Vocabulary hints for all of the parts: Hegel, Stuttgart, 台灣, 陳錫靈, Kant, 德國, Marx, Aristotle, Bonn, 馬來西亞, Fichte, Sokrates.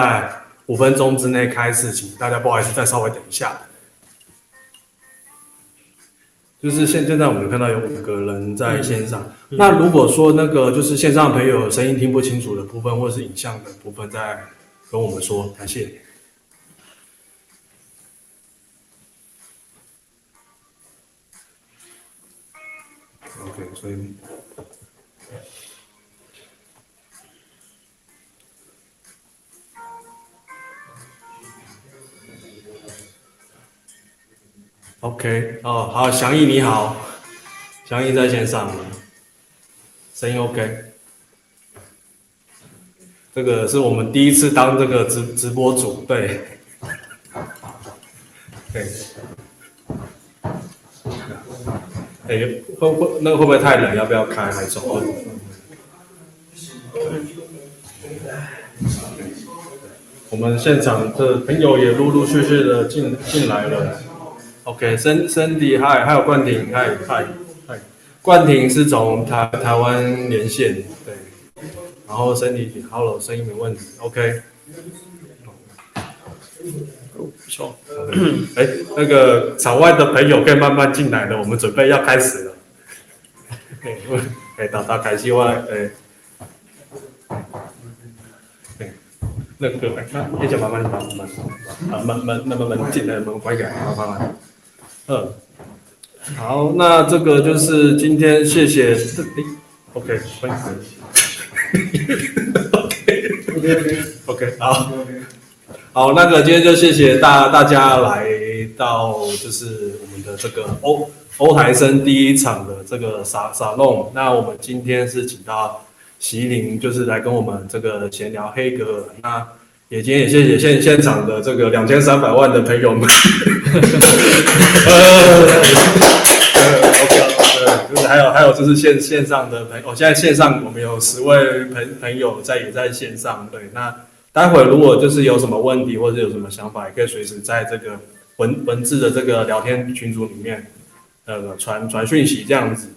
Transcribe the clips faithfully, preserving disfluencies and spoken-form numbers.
在五分钟之内开始，请大家不好意思再稍微等一下。就是现现在我们看到有五个人在线上，嗯、那如果说那个就是线上朋友声音听不清楚的部分，或是影像的部分，再跟我们说，感谢。 OK， 所以，OK， 哦，好，祥义你好，祥义在线上了，声音 OK。这个是我们第一次当这个直直播主，对，对。 哎、欸，会会那个会不会太冷？要不要开还是？我们现场的朋友也陆陆续续的进进来了。OK， 森森迪嗨，还有冠廷嗨嗨嗨，冠廷是从台台湾连线，对，然后森迪 Hello， 声音没问题 ，OK。 不错，哎、欸，那个场外的朋友可以慢慢进来了，我们准备要开始了。哎、欸，打打凯西外，哎、欸欸，那个，那一直慢慢慢慢，啊，慢慢那慢慢进来，慢慢快点，慢慢。嗯，好，那这个就是今天，谢谢。哎、欸、，OK， 欢迎。OK，OK，OK， 好。好，那个今天就谢谢大大家来到，就是我们的这个欧欧台生第一场的这个沙沙龙。那我们今天是请到席琳，就是来跟我们这个闲聊黑格尔。那也今天也谢谢现现场的这个两千三百万的朋友们。就是还有还有就是线线上的朋友，哦，现在线上我们有十位朋朋友在也在线上，对那。 待会如果就是有什么问题或者有什么想法，也可以随时在这个文文字的这个聊天群组里面，呃，传传讯息这样子。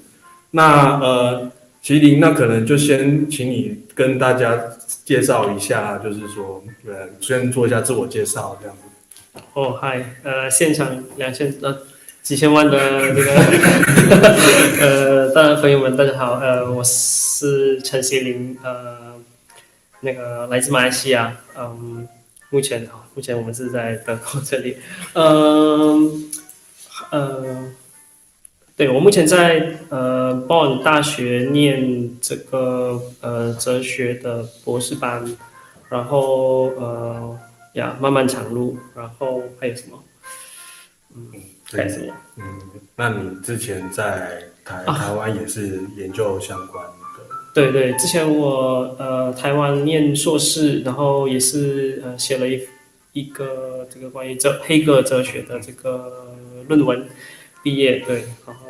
那呃，席琳，那可能就先请你跟大家介绍一下，就是说，呃，先做一下自我介绍这样子。哦，嗨，呃，现场两千呃几千万的这个呃，当然朋友们大家好，呃，我是陈席琳，呃。 那个来自马来西亚，嗯，目前哈，目前我们是在德国这里，嗯，呃，对我目前在呃 Bonn 大学念这个呃哲学的博士班，然后呃呀漫漫长路，然后还有什么？嗯，还有什么？嗯，那你之前在台台湾也是研究相关。啊 对对，之前我呃台湾念硕士，然后也是呃写了一一个这个关于哲黑格尔哲学的这个论文，毕业对，然后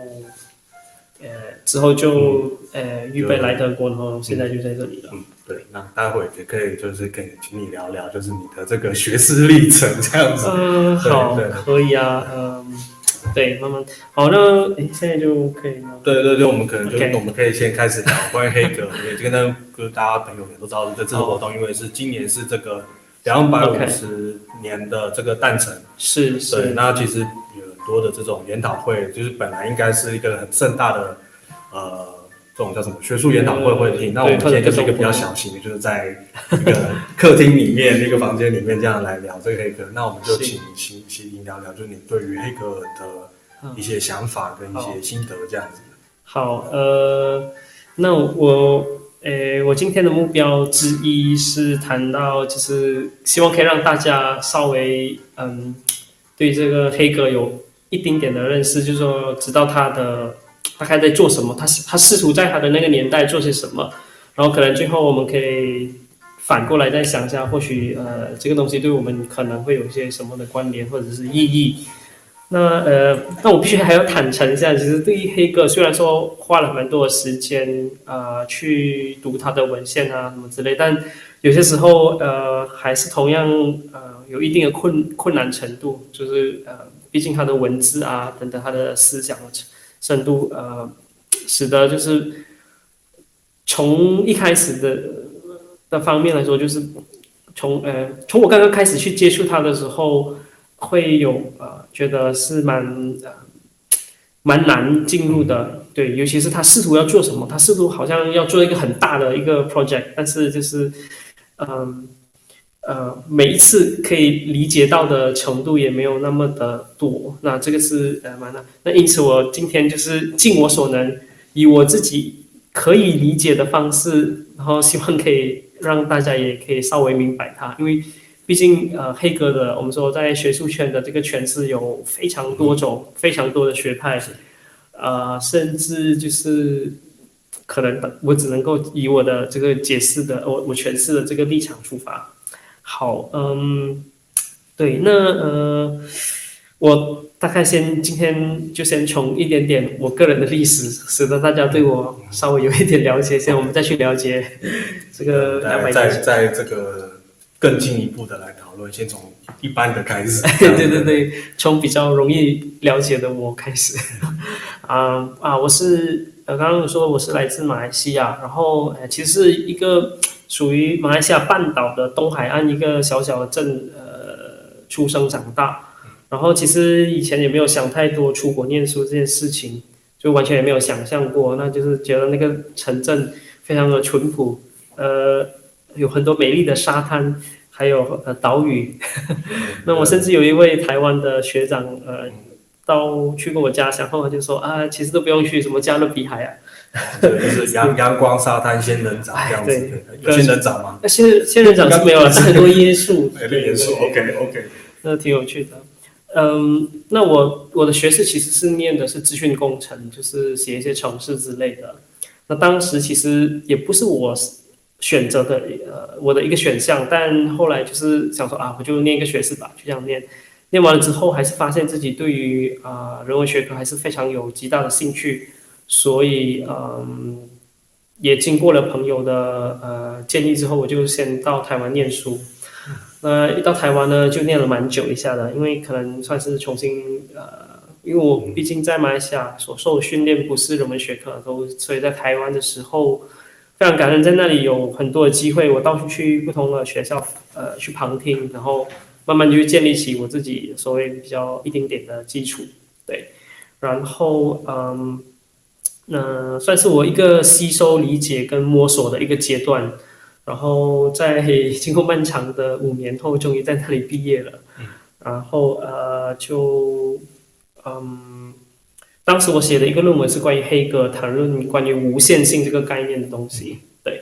呃之后就呃预备来德国，然后现在就在这里了。嗯，对，那待会也可以就是可以请你聊聊，就是你的这个学士历程这样子。嗯、呃，好，可以啊，嗯。 对，慢慢好，那诶，现在就可以吗？对对对，我们可能就 Okay. 我们可以先开始聊关于黑格尔，也跟跟大家朋友也都知道，这次活动因为是今年是这个两百五十年的这个诞辰，是是 Okay. 对，那其实有很多的这种研讨会，就是本来应该是一个很盛大的呃这种叫什么学术研讨会会厅，那我们今天就是一个比较小型的，就是在一个客厅里面一个房间里面这样来聊这个黑格尔，那我们就请请。 聊聊，就你对于黑格尔的一些想法跟一些心得这样子。好，呃，那我，呃，我今天的目标之一是谈到，就是希望可以让大家稍微，嗯，对这个黑格尔有一丁点的认识，就是说知道他的大概在做什么，他他试图在他的那个年代做些什么，然后可能最后我们可以。 反过来再想一下，或许呃，这个东西对我们可能会有一些什么的关联或者是意义。那呃，那我必须还要坦诚一下，其实对于黑格尔，虽然说花了蛮多的时间啊、呃、去读他的文献啊什么之类，但有些时候呃还是同样呃有一定的困困难程度，就是呃，毕竟他的文字啊等等他的思想的深度呃，使得就是从一开始的。 那方面来说，就是从呃从我刚刚开始去接触它的时候，会有呃觉得是蛮呃蛮难进入的，对，尤其是他试图要做什么，他试图好像要做一个很大的一个 project， 但是就是嗯 呃, 呃每一次可以理解到的程度也没有那么的多，那这个是呃蛮难。那因此我今天就是尽我所能，以我自己可以理解的方式，然后希望可以让大家也可以稍微明白它，因为毕竟呃黑格的我们说在学术圈的这个诠释有非常多种、非常多的学派，呃甚至就是可能我只能够以我的这个解释的我我诠释的这个立场出发。好，嗯，对，那呃我大概先今天就先从一点点我个人的历史，使得大家对我稍微有一点了解，先我们再去了解这个两百年。在在这个更进一步的来讨论，先从一般的开始。对对对，从比较容易了解的我开始。啊啊，我是呃刚刚有说我是来自马来西亚，然后呃其实是一个属于马来西亚半岛的东海岸一个小小的镇呃出生长大。然后其实以前也没有想太多出国念书这件事情，就完全也没有想象过，那就是觉得那个城镇非常的淳朴，呃，有很多美丽的沙滩，还有呃岛屿。那我甚至有一位台湾的学长，呃，到去过我家，然后他就说啊，其实都不用去什么加勒比海啊。对，就是阳阳光沙滩仙人掌这样子，对，有仙人掌吗？仙仙人掌是没有了，是很多椰树。很多椰树 ，OK OK， 那挺有趣的。嗯，那我我的学士其实是念的是资讯工程，就是写一些程式之类的。那当时其实也不是我选择的，呃，我的一个选项。但后来就是想说啊，我就念一个学士吧，就这样念。念完了之后，还是发现自己对于啊、呃、人文学科还是非常有极大的兴趣，所以嗯，也经过了朋友的呃建议之后，我就先到台湾念书。那一到台湾呢，就念了蛮久一下的，因为可能算是重新呃，因为我毕竟在马来西亚所受的训练不是人文学科，所以在台湾的时候非常感恩，在那里有很多的机会，我到处去不同的学校呃去旁听，然后慢慢就建立起我自己所谓比较一丁点的基础，对，然后嗯，那、呃、算是我一个吸收、理解跟摸索的一个阶段。然后在经过漫长的五年后，终于在那里毕业了。嗯、然后呃，就嗯，当时我写的一个论文是关于黑格尔谈论关于无限性这个概念的东西。对，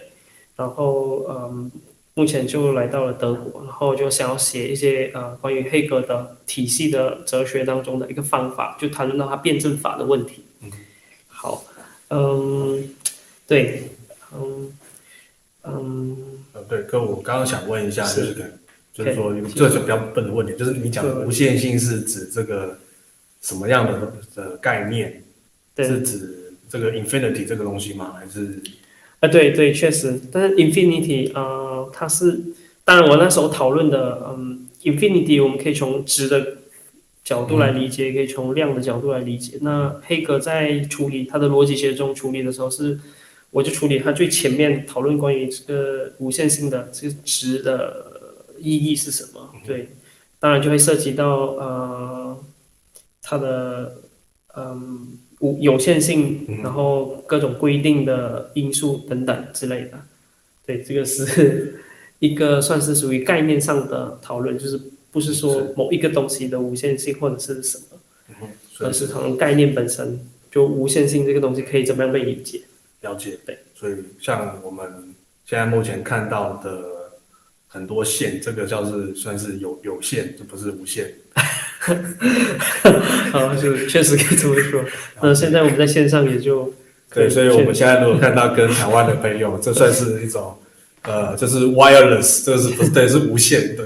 然后嗯，目前就来到了德国，然后就想要写一些呃关于黑格尔的体系的哲学当中的一个方法，就谈论到它辩证法的问题。嗯、好，嗯，对，嗯。嗯，对，可我刚刚想问一下，是就是就是说，这是比较笨的问题，就是你讲的无限性是指这个什么样的的概念？是指这个 infinity 这个东西吗？还是？啊，对对，确实，但是 infinity 啊、呃，它是，当然我那时候讨论的，嗯 ，infinity 我们可以从值的角度来理解，嗯、可以从量的角度来理解。那黑格在处理他的逻辑学中处理的时候是。我就处理它最前面讨论关于这个无限性的这个值的意义是什么？对，当然就会涉及到呃它的嗯、呃、有限性，然后各种规定的因素等等之类的。对，这个是一个算是属于概念上的讨论，就是不是说某一个东西的无限性或者是什么，而是从概念本身，就无限性这个东西可以怎么样被理解。了解，对，所以像我们现在目前看到的很多线，这个叫是算是有有限，这不是无限。好，就确实可以这么说。那现在我们在线上也就对，所以我们现在如果看到跟台湾的朋友，这算是一种呃，这是 wireless， 这是不对，是无线，对，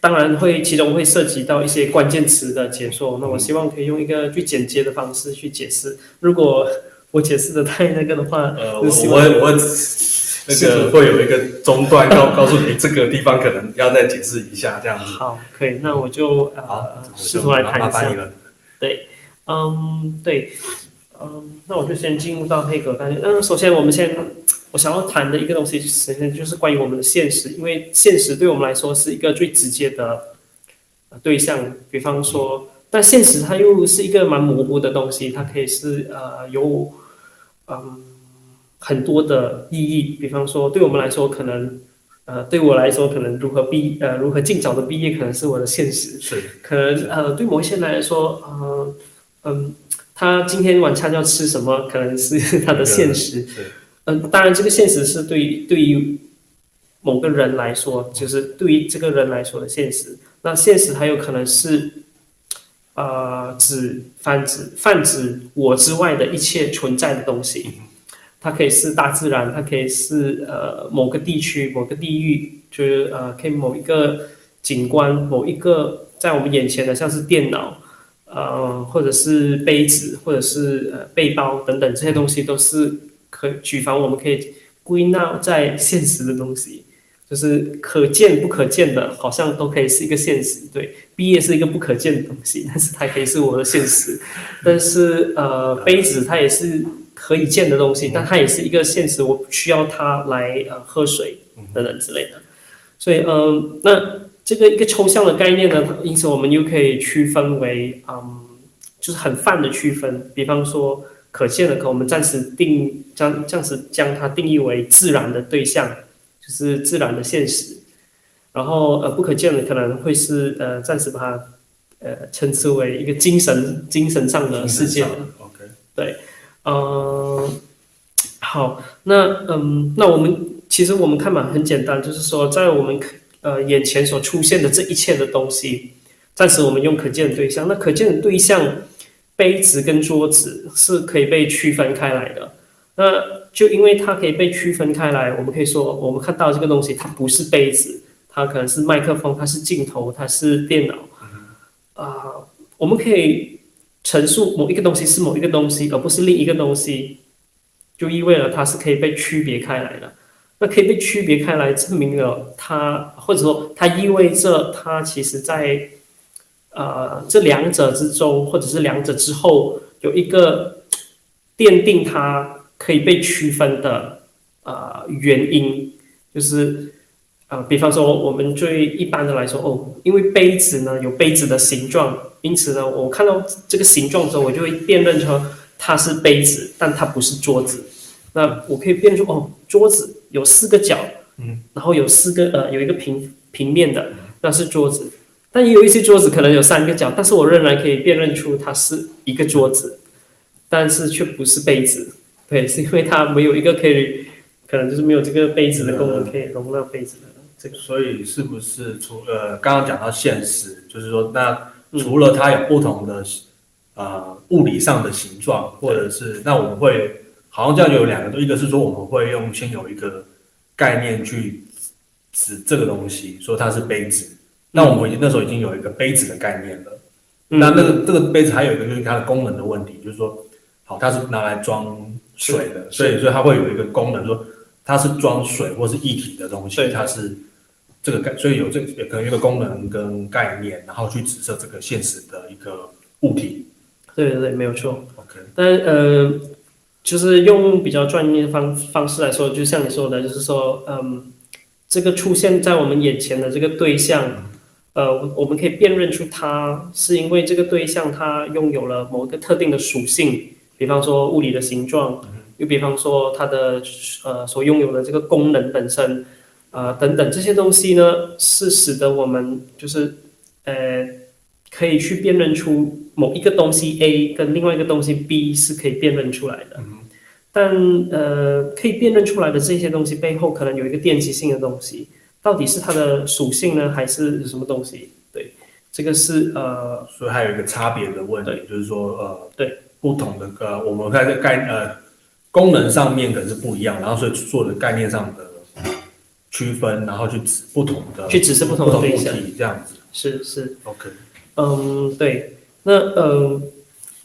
当然会其中会涉及到一些关键词的解说，那我希望可以用一个最简洁的方式去解释，如果我解释的太那个的话，呃，我我我那个会有一个中断告告诉你这个地方可能要再解释一下这样子。好，可以，那我就呃试图来谈一下。麻烦你了。对，嗯，对，嗯，那我就先进入到那个感觉。嗯，首先我们先我想要谈的一个东西，首先就是关于我们的现实，因为现实对我们来说是一个最直接的对象，比方说。但现实它又是一个蛮模糊的东西，它可以是呃有嗯很多的意义，比方说对我们来说可能呃对我来说可能如何毕呃如何尽早的毕业可能是我的现实，是可能呃对某一些人来说呃嗯他今天晚餐要吃什么可能是他的现实，嗯、呃、当然这个现实是对对于某个人来说，就是对于这个人来说的现实，那现实还有可能是。呃，指泛指泛指我之外的一切存在的东西，它可以是大自然，它可以是呃某个地区、某个地域，就是呃可以某一个景观、某一个在我们眼前的，像是电脑，呃或者是杯子，或者是呃背包等等，这些东西都是可举凡我们可以归纳在现实的东西。就是可见不可见的，好像都可以是一个现实。对，毕业是一个不可见的东西，但是它可以是我的现实。但是呃，杯子它也是可以见的东西，但它也是一个现实，我需要它来呃喝水等等之类的。所以嗯、呃，那这个一个抽象的概念呢，因此我们又可以区分为嗯，就是很泛的区分。比方说可见的，可我们暂时定将暂时将它定义为自然的对象。就是自然的现实，然后呃不可见的可能会是呃暂时把它呃称之为一个精神精神上的世界。OK。对，呃，好，那嗯，那我们其实我们看嘛很简单，就是说在我们呃眼前所出现的这一切的东西，暂时我们用可见的对象，那可见的对象杯子跟桌子是可以被区分开来的。那就因为它可以被区分开来，我们可以说，我们看到这个东西，它不是杯子，它可能是麦克风，它是镜头，它是电脑，啊、呃，我们可以陈述某一个东西是某一个东西，而不是另一个东西，就意味着它是可以被区别开来的。那可以被区别开来，证明了它，或者说它意味着它其实在，呃，这两者之中，或者是两者之后，有一个奠定它。可以被区分的呃原因，就是呃，比方说我们最一般的来说，哦，因为杯子呢有杯子的形状，因此呢，我看到这个形状之后，我就会辨认出它是杯子，但它不是桌子。那我可以辨认出，哦，桌子有四个角，嗯，然后有四个呃有一个平平面的，那是桌子。但也有一些桌子可能有三个角，但是我仍然可以辨认出它是一个桌子，但是却不是杯子。对，是因为它没有一个可以，可能就是没有这个杯子的功能可以容纳杯子的这个。所以是不是除呃刚刚讲到现实，就是说那除了它有不同的、嗯、呃物理上的形状，或者是那我们会好像这样有两个，一个是说我们会用先有一个概念去指这个东西，说它是杯子。那我们那时候已经有一个杯子的概念了。嗯、那那个这个杯子还有一个就是它的功能的问题，就是说好它是拿来装。水的，所以所以它会有一个功能，说它是装水或是液体的东西，它是这个，所以有这可能有一个功能跟概念，然后去指涉这个现实的一个物体。对对对，没有错。OK， 但呃，就是用比较专业的方方式来说，就像你说的，就是说，嗯，这个出现在我们眼前的这个对象，呃，我们可以辨认出它是因为这个对象它拥有了某个特定的属性。比方说物理的形状，又比方说它的呃所拥有的这个功能本身，呃等等这些东西呢，是使得我们就是呃可以去辨认出某一个东西 A 跟另外一个东西 B 是可以辨认出来的。嗯、但呃可以辨认出来的这些东西背后可能有一个奠基性的东西，到底是它的属性呢，还是什么东西？对，这个是呃，所以还有一个差别的问题，就是说呃对。不同的呃，我们看在概呃功能上面可能是不一样，然后所以做的概念上的区分，然后去指不同的去指示不同的对象，这样子是是 OK。嗯，对，那呃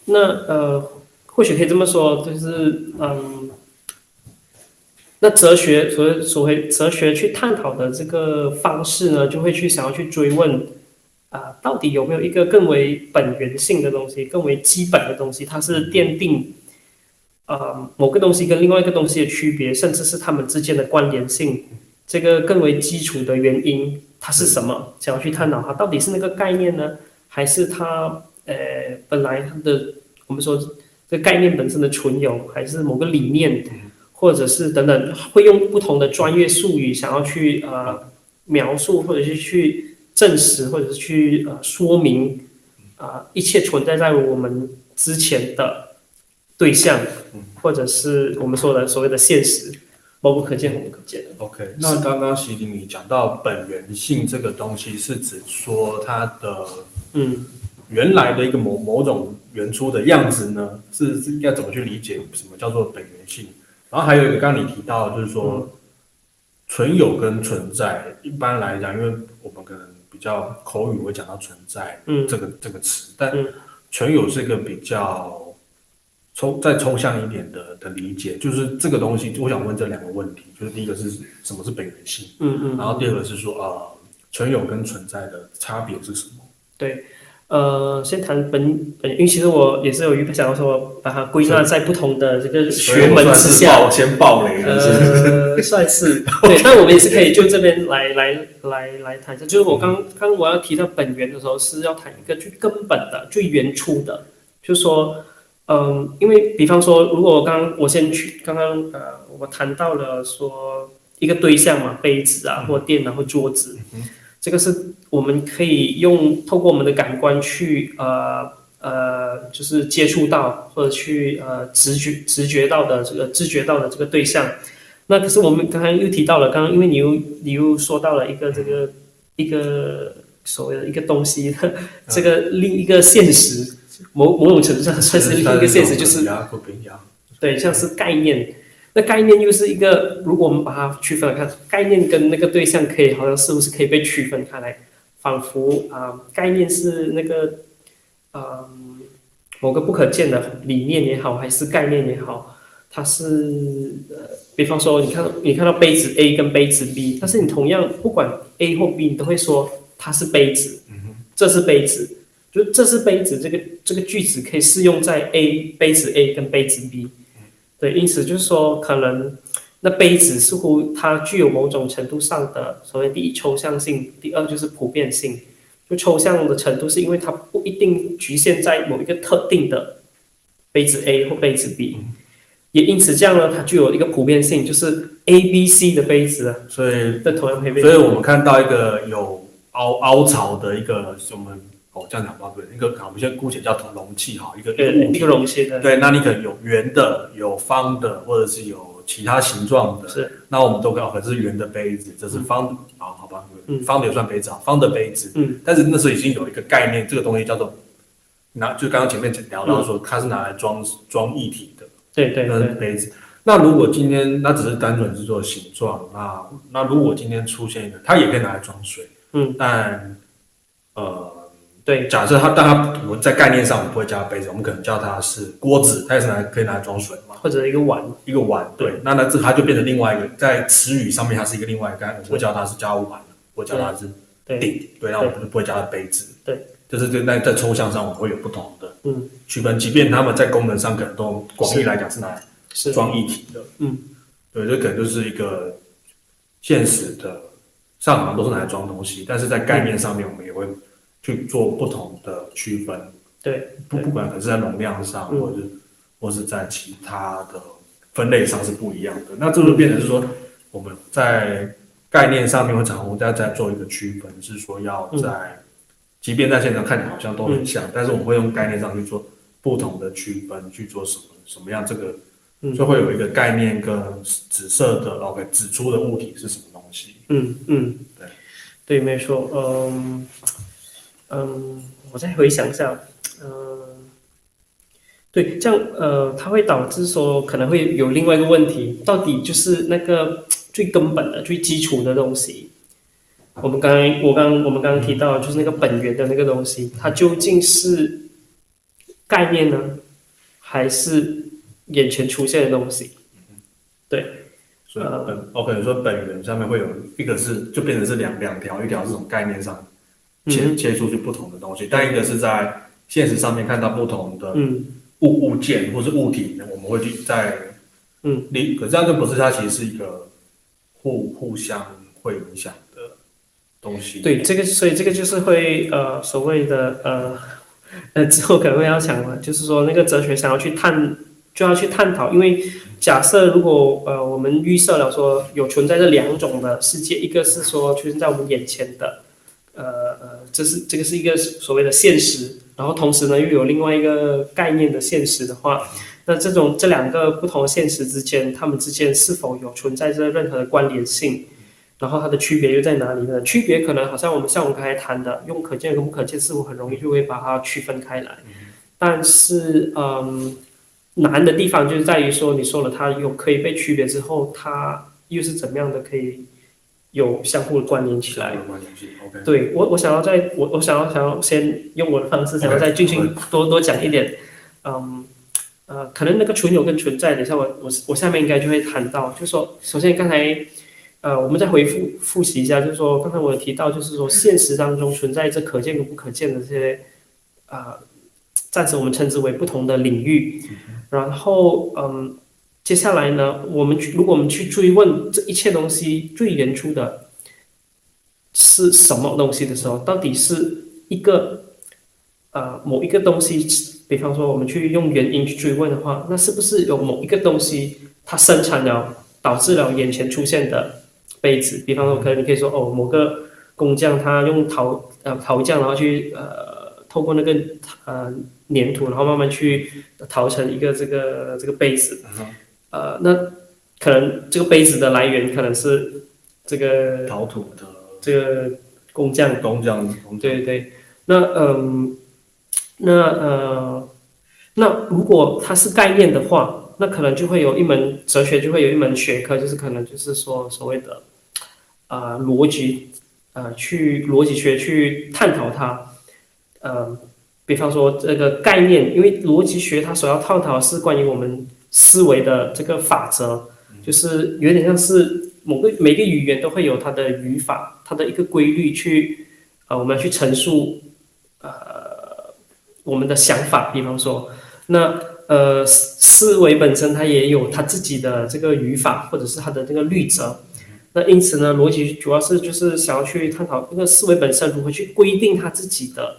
那呃，或许可以这么说，就是嗯，那哲学所所谓哲学去探讨的这个方式呢，就会去想要去追问。啊，到底有没有一个更为本源性的东西，更为基本的东西，它是奠定、呃、某个东西跟另外一个东西的区别，甚至是它们之间的关联性，这个更为基础的原因它是什么，想要去探讨它到底是那个概念呢，还是它、呃、本来它的我们说这个概念本身的存有，还是某个理念，或者是等等，会用不同的专业术语想要去、呃、描述，或者是去证实，或者是去、呃、说明、呃、一切存在在我们之前的对象，或者是我们说的所谓的现实，某不可见某不可见的。 OK， 那刚刚席琳你讲到本源性这个东西，是指说它的嗯原来的一个 某, 某种原初的样子呢，是要怎么去理解什么叫做本源性？然后还有一个刚刚你提到就是说、嗯、存有跟存在，一般来讲因为我们可能比较口语会讲到存在这个、嗯、这个词，但存有是一个比较抽再抽象一点 的, 的理解，就是这个东西，我想问这两个问题，就是第一个是什么是本源性，嗯嗯，然后第二个是说啊、呃，存有跟存在的差别是什么？对，呃，先谈本本，因为其实我也是有预备想要说把它归纳在不同的这个学门之下，我先爆雷了，呃，算是对，但我们也是可以就这边来来来来谈一下，就是我刚刚我要提到本源的时候，是要谈一个最根本的、最原初的，就是说，嗯、呃，因为比方说，如果我刚我先去刚刚呃，我谈到了说一个对象嘛，杯子啊，或电脑或桌子。嗯这个是我们可以用透过我们的感官去呃呃，就是接触到或者去呃直觉直觉到的这个知觉到的这个对象。那可是我们刚刚又提到了，刚刚因为你又你又说到了一个这个一个所谓的一个东西的这个另一个现实，某某种程度上算是另一个现实，就是对，像是概念。那概念又是一个，如果我们把它区分来看，概念跟那个对象可以好像似乎是可以被区分开来，仿佛啊、呃，概念是那个呃某个不可见的理念也好，还是概念也好，它是呃，比方说你看你看到杯子 A 跟杯子 B， 但是你同样不管 A 或 B， 你都会说它是杯子，这是杯子，就这是杯子这个这个句子可以适用在 A 杯子 A 跟杯子 B。对，因此就是说，可能那杯子似乎它具有某种程度上的所谓第一抽象性，第二就是普遍性。就抽象的程度是因为它不一定局限在某一个特定的杯子 A 或杯子 B， 也因此这样呢，它具有一个普遍性，就是 A、B、C 的杯子啊。所以，这同样配备。所以我们看到一个有凹凹槽的一个什么。哦，这样讲话对，一个好，我们先姑且叫容器哈，一个一个容器的，对，那你可能有圆的，有方的，或者是有其他形状的，是，那我们都可以，哦，这是圆的杯子，这是方的，嗯，好，好吧，嗯，方的也算杯子，方的杯子，嗯，但是那时候已经有一个概念，这个东西叫做，拿，就刚刚前面聊到说，嗯，它是拿来装装液体的，对对对，那是杯子。那如果今天那只是单纯是做形状，那那如果今天出现一个，它也可以拿来装水，嗯，但呃。对，假设它，但它我们在概念上我们不会叫它杯子，我们可能叫它是锅子，它也是拿可以拿来装水嘛，或者一个碗，一个碗，对，那那这它就变成另外一个，在词语上面它是一个另外一个概念，我叫它是叫碗，我叫它是鼎，对，那我们不会叫它杯子，对，就是在那在抽象上我们会有不同的嗯区分，即便它们在功能上可能都广义来讲是拿来装液体的，嗯，对，这可能就是一个现实的上好像都是拿来装东西，但是在概念上面我们也会。去做不同的区分，对，不不管可是在容量上，嗯、或者或是在其他的分类上是不一样的。那这就变成说，我们在概念上面会常常在在做一个区分，是说要在，嗯、即便在现场看起来好像都很像，嗯、但是我们会用概念上去做不同的区分，去做什么什么样这个，嗯、就会有一个概念跟紫色的 OK 指出的物体是什么东西。嗯嗯，对对，没错，嗯。嗯，我再回想一下，嗯，对，这样呃，它会导致说可能会有另外一个问题，到底就是那个最根本的、最基础的东西。我们刚刚我刚我们刚刚提到，就是那个本源的那个东西，它究竟是概念呢，还是眼前出现的东西？对，所以本、呃、OK， 说本源上面会有一个是就变成是两两条，一条这种概念上切、嗯、切出去不同的东西，但一个是在现实上面看到不同的物物件或是物体，我们会去在嗯，你可是它就不是，它其实是一个互互相会影响的东西。对，这个所以这个就是会呃所谓的呃呃之后可能会要讲了，就是说那个哲学想要去探就要去探讨，因为假设如果呃我们预设了说有存在这两种的世界，一个是说出现在我们眼前的呃呃这是这个是一个所谓的现实。然后同时呢，又有另外一个概念的现实的话，那这种这两个不同的现实之间，它们之间是否有存在着任何的关联性？然后它的区别又在哪里呢？区别可能好像我们像我们刚才谈的，用可见跟不可见似乎很容易就会把它区分开来。但是，嗯，难的地方就是在于说，你说了它有可以被区别之后，它又是怎么样的可以有相互的关联起来。Okay. 对，我我想要在我我想要想要先用我的方式，想要再进行多多讲一点。嗯，呃，可能那个存有跟存在，等一下我我我下面应该就会谈到，就是说，首先刚才呃，我们再回复复习一下，就是说刚才我有提到，就是说现实当中存在这可见跟不可见的这些啊、呃，暂时我们称之为不同的领域，然后嗯。接下来呢，我们如果我们去追问这一切东西最原初的是什么东西的时候，到底是一个呃某一个东西，比方说我们去用原因去追问的话，那是不是有某一个东西它生产了，导致了眼前出现的杯子？比方说，可能你可以说哦，某个工匠他用陶呃陶匠，然后去呃透过那个呃粘土，然后慢慢去陶成一个这个这个杯子。呃，那可能这个杯子的来源可能是这个陶土的这个工匠，工匠，对对。那嗯、呃，那呃，那如果它是概念的话，那可能就会有一门哲学，就会有一门学科，就是可能就是说所谓的啊、呃、逻辑，呃，去逻辑学去探讨它，呃，比方说这个概念，因为逻辑学它所要探讨的是关于我们思维的这个法则，就是有点像是某个每个语言都会有它的语法，它的一个规律去，呃，我们要去陈述，呃，我们的想法。比方说，那呃，思维本身它也有它自己的这个语法，或者是它的这个律则。那因此呢，逻辑主要是就是想要去探讨那个思维本身如何去规定它自己的，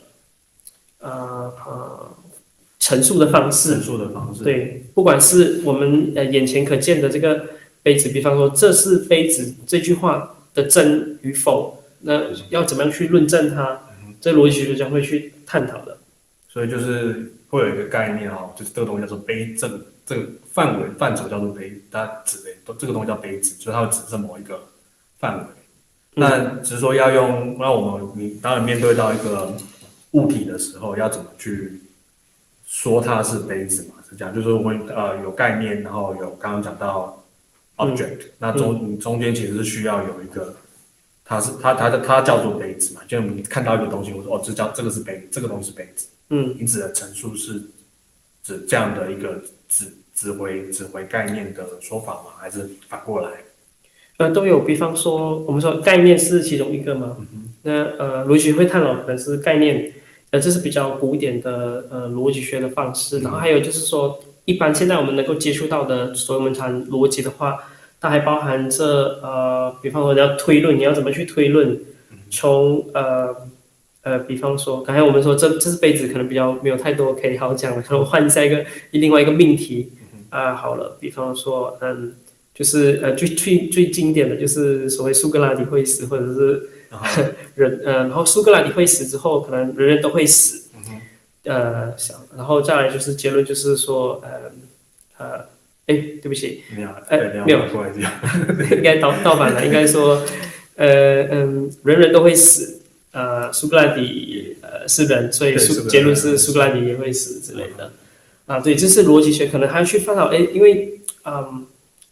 呃呃。陈述的方式，陈述的方式，对，不管是我们呃眼前可见的这个杯子，比方说这是杯子这句话的真与否，那要怎么样去论证它？嗯、这逻辑学家会去探讨的。所以就是会有一个概念哈、哦，就是这个东西叫做杯，这个这个范围范畴叫做杯，它指的都这个东西叫杯子，所以它会指是某一个范围。那、嗯、只是说要用，那我们你当然面对到一个物体的时候，要怎么去？说它是杯子嘛，是这样，就是我们呃有概念，然后有刚刚讲到 object，、嗯、那中、嗯、中间其实是需要有一个，它是它它它叫做杯子嘛，就我们看到一个东西，我说哦，这叫这个是杯，这个东西是杯子，嗯，你指的陈述是指这样的一个指指挥指挥概念的说法吗？还是反过来？呃，都有，比方说我们说概念是其中一个嘛，嗯、那呃逻辑会探讨可能是概念。呃，这是比较古典的呃逻辑学的方式，然后还有就是说，一般现在我们能够接触到的，所以我们谈逻辑的话，它还包含着呃，比方说你要推论，你要怎么去推论？从呃呃，比方说刚才我们说这这是杯子，可能比较没有太多可以好讲的，可能我换下一个另外一个命题啊、呃，好了，比方说嗯，就是呃最最最经典的就是所谓苏格拉底会死，或者是。人呃，然后苏格拉底会死之后，可能人人都会死，嗯、呃，然后再来就是结论，就是说，呃，呃，哎，对不起，没有，哎，没有，应该倒倒反了，应该说，呃嗯、呃，人人都会死，呃，苏格拉底呃是人，所以苏结论是苏格拉底也会死之类的，啊，对，这是逻辑学，可能还要去探讨，哎，因为嗯、呃，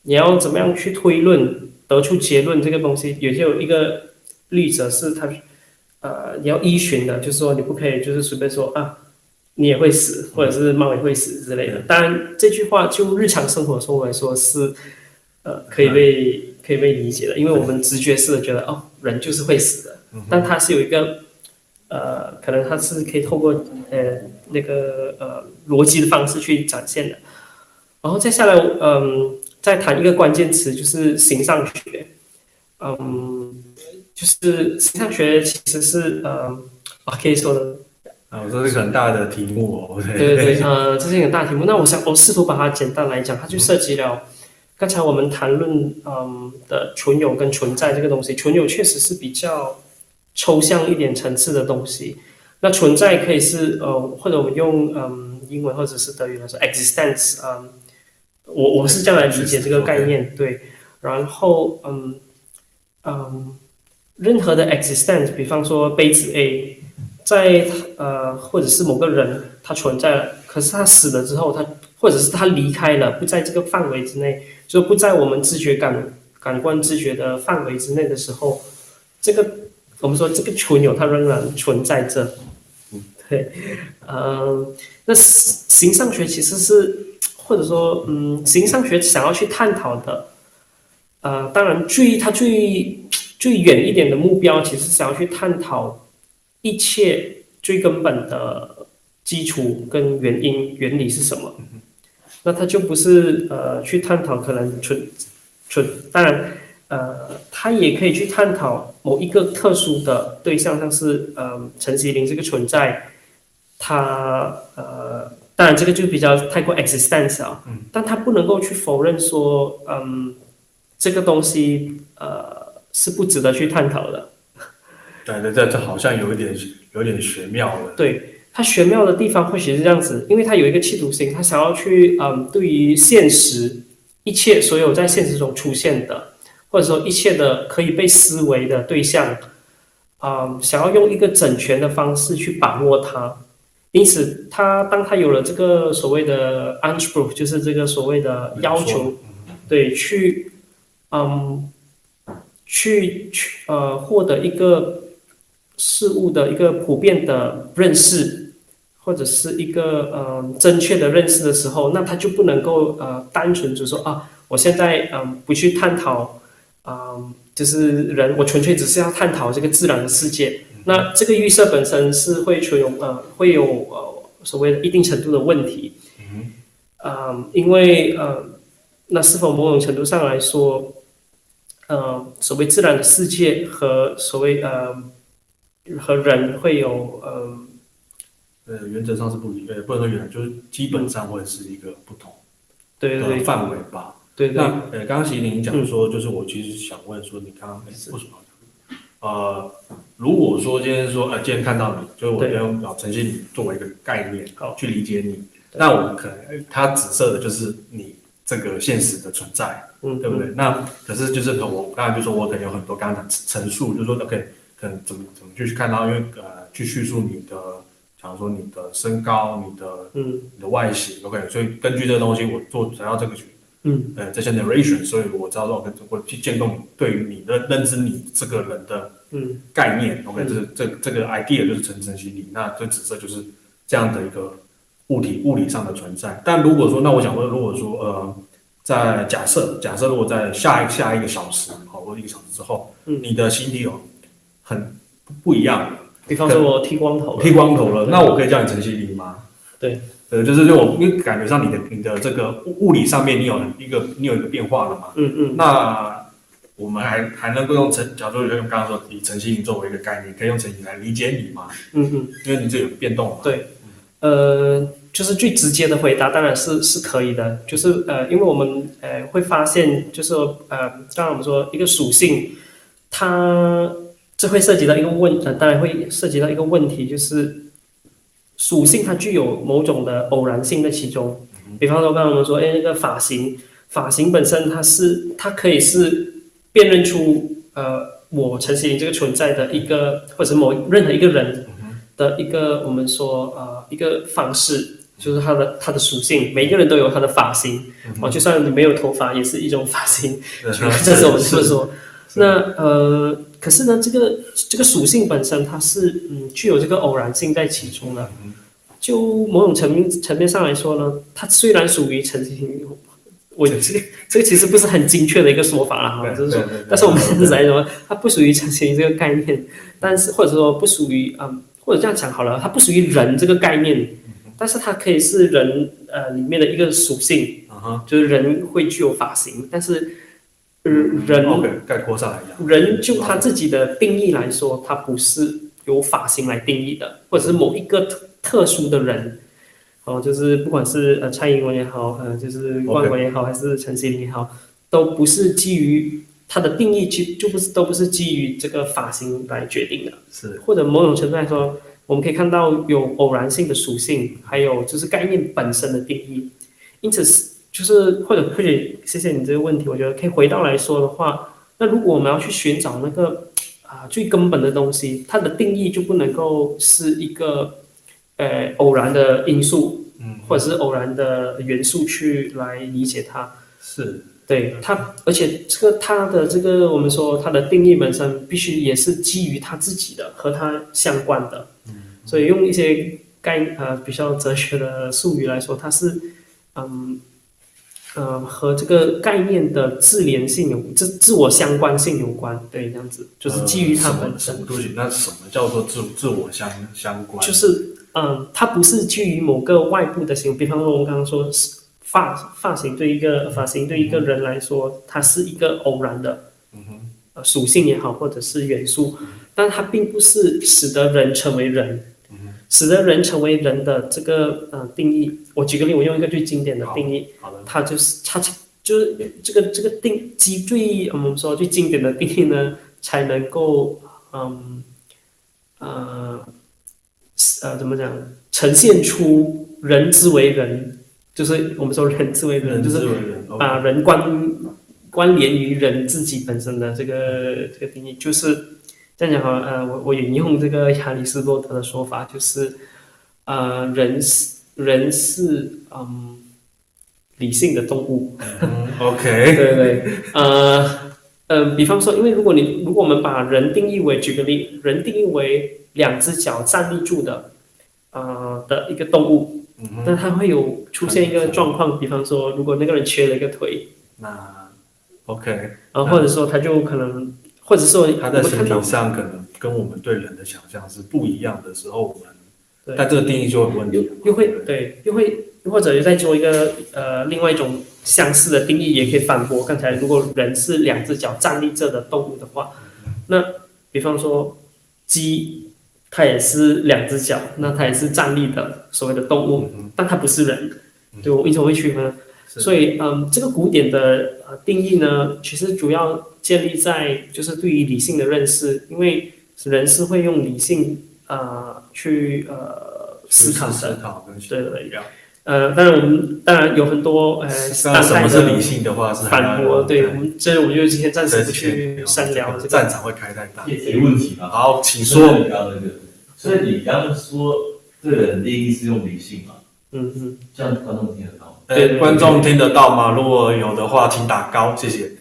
你要怎么样去推论？得出结论这个东西，也就有一个律则是它，呃，你要依循的，就是说你不可以就是随便说啊，你也会死，或者是猫也会死之类的。当然，这句话就日常生活中来说是，呃，可以被可以被理解的，因为我们直觉式的觉得哦，人就是会死的，但它是有一个，呃，可能它是可以透过呃那个呃逻辑的方式去展现的。然后接下来，嗯、呃。再谈一个关键词，就是形上学。嗯，就是形上学其实是呃，啊，可以说的啊，我说这是很大的题目哦。对对对，呃，这是一个很大题目。那我想，我试图把它简单来讲，它就涉及了刚才我们谈论嗯的存有跟存在这个东西。存有确实是比较抽象一点层次的东西，那存在可以是呃，或者我们用嗯英文或者是德语来说 existence 啊、嗯。我我是这样来理解这个概念，对。然后，嗯，嗯，任何的 existence， 比方说杯子 A， 在呃，或者是某个人他存在了，可是他死了之后，他或者是他离开了，不在这个范围之内，就不在我们知觉感感官知觉的范围之内的时候，这个我们说这个存有它仍然存在着，对，嗯，那形上学其实是。或者说，嗯，形上学想要去探讨的，呃，当然最它最最远一点的目标，其实想要去探讨一切最根本的基础跟原因原理是什么。那它就不是呃去探讨可能存存，当然呃，它也可以去探讨某一个特殊的对象，像是呃陈锡林这个存在，它呃。当然，这个就比较太过 existence 啊，但他不能够去否认说，嗯，这个东西呃是不值得去探讨的。对对对，这好像有一点有点玄妙了。对，他玄妙的地方或许是这样子，因为他有一个企图心，他想要去嗯，对于现实一切所有在现实中出现的，或者说一切的可以被思维的对象，嗯，想要用一个整全的方式去把握它。因此他，当他有了这个所谓的 Anspruch， 就是这个所谓的要求，对，去，嗯，去去呃，获得一个事物的一个普遍的认识，或者是一个呃正确的认识的时候，那他就不能够呃单纯就说啊，我现在嗯、呃、不去探讨，嗯、呃，就是人，我纯粹只是要探讨这个自然的世界。那这个预设本身是会存有呃会有呃所谓的一定程度的问题，嗯、呃，因为呃那是否某种程度上来说，呃所谓自然的世界和所谓呃和人会有呃呃原则上是不一呃不能说原则就是基本上会是一个不同的范围吧。对 对, 对, 对, 对, 对, 对, 对, 对。那呃刚刚其实您讲说、嗯、就是我其实想问说你刚刚为什么？呃，如果说今天说，呃，今天看到你，就是我用老陈信作为一个概念去理解你，那我们可能它指涉的就是你这个现实的存在，嗯，对不对？嗯、那可是就是我刚才就说我可能有很多刚才陈述，就是说 OK， 可能怎么怎么去看到，因为呃，去叙述你的，假如说你的身高、你的嗯、你的外形 ，OK， 所以根据这个东西我做想要这个去。嗯，呃，这些 narration， 所以我知道说，我去建构对于你的认知，你这个人的概念，嗯 OK， 这这这个 idea 就是层层心理，那这指涉就是这样的一个物体物理上的存在。但如果说，那我想问，如果说呃，在假设假设如果在下一下一个小时，好，或一个小时之后，嗯、你的形体有很不一样，比方说我剃光头了，剃光头了，那我可以叫你陈锡林吗？对。呃，就是就我因为感觉上你的你的这个物理上面你有一个你有一个变化了嘛，嗯嗯，那我们还还能够用陈，假如说用刚刚说以陈锡林作为一个概念，可以用陈锡林来理解你嘛，嗯嗯，因为你这有变动嘛，对，呃，就是最直接的回答当然是是可以的，就是呃，因为我们呃会发现就是呃，当然我们说一个属性，它这会涉及到一个问，呃，当然会涉及到一个问题就是。属性它具有某种的偶然性在其中，比方说刚才我们说，哎，那个发型，发型本身它是它可以是辨认出呃我陈锡林这个存在的一个或者某任何一个人的一个我们说呃一个方式，就是它的它的属性，每个人都有它的发型，哦、嗯，就算你没有头发也是一种发型，嗯、这是我们这么说。那呃，可是呢，这个这个属性本身它是嗯具有这个偶然性在其中的，就某种层面层面上来说呢，它虽然属于成型。我这个这个其实不是很精确的一个说法啦，就是说，但是我们现在说它不属于成型这个概念，但是或者说不属于嗯，或者这样讲好了，它不属于人这个概念，但是它可以是人呃里面的一个属性，就是人会具有发型，但是人概括上来讲，人就他自己的定义来说，他不是由发型来定义的，或者是某一个特殊的人。哦，就是不管是呃蔡英文也好，呃就是万国也好， okay. 还是陈锡林也好，都不是基于它的定义，就就不是都不是基于这个发型来决定的。是。或者某种程度来说，我们可以看到有偶然性的属性，还有就是概念本身的定义。因此就是或者或者谢谢你这个问题，我觉得可以回到来说的话，那如果我们要去寻找那个啊、呃、最根本的东西，它的定义就不能够是一个。呃，偶然的因素，或者是偶然的元素去来理解它，是对它，而且这个它的这个我们说它的定义本身必须也是基于它自己的和它相关的，嗯、所以用一些概呃比较哲学的术语来说，它是嗯呃和这个概念的自联性有自自我相关性有关，对，这样子就是基于它本身。呃、什么什么东西？那什么叫做自自我相相关？就是。嗯，它不是基于某个外部的形，比方说我们刚刚说发发型对一个发型对一个人来说，它是一个偶然的，呃、属性也好，或者是元素，但它并不是使得人成为人，使得人成为人的这个呃定义。我举个例，我用一个最经典的定义，它就是它就是这个这个定基最我们说最经典的定义呢，才能够嗯呃。呃，怎么讲？呈现出人之为人，就是我们说人之为人，人之为人就是把人关、okay. 关联于人自己本身的这个这个定义，就是这样讲好了。呃，我我引用这个亚里士多德的说法，就是呃，人是人是嗯理性的动物。嗯、OK， 对对，呃呃，比方说，因为如果你如果我们把人定义为，举个例，人定义为。两只脚站立住的，呃的一个动物，嗯、但它会有出现一个状况，比方说，如果那个人缺了一个腿，那 OK， 然后或者说他就可能，或者说他在身体上可能跟我们对人的想象是不一样的时候，我们但这个定义就会有问题，又会对，又会或者又再做一个呃另外一种相似的定义，也可以反驳刚才，如果人是两只脚站立着的动物的话，那比方说鸡。它也是两只脚，那它也是站立的所谓的动物，嗯、但它不是人，嗯、对，我为什么会区分？所以，嗯，这个古典的、呃、定义呢，其实主要建立在就是对于理性的认识，因为人是会用理性啊、呃、去呃思考的，思考跟对对对。呃，当然我们当然有很多呃，那什么是理性的话是反驳，对我们，这我们就今天暂时不去深聊，这战场会开太大，也没问题嘛。好，请说。所以你刚刚说对人的定义是用理性嘛？嗯嗯，这样观众听得到吗？对，观众听得到吗？如果有的话，请打高，谢谢。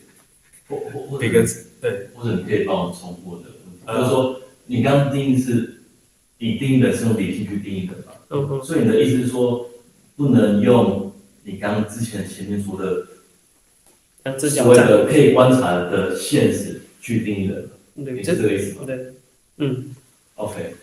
或或或者对，或者你可以帮我重复的问题，就是说你刚刚定义是，你定义的是用理性去定义的嘛？嗯，所以你的意思是说，不能用你刚刚之前前面说的所谓的可以观察的现实去定义人，你是这个意思吗？对，嗯 ，OK。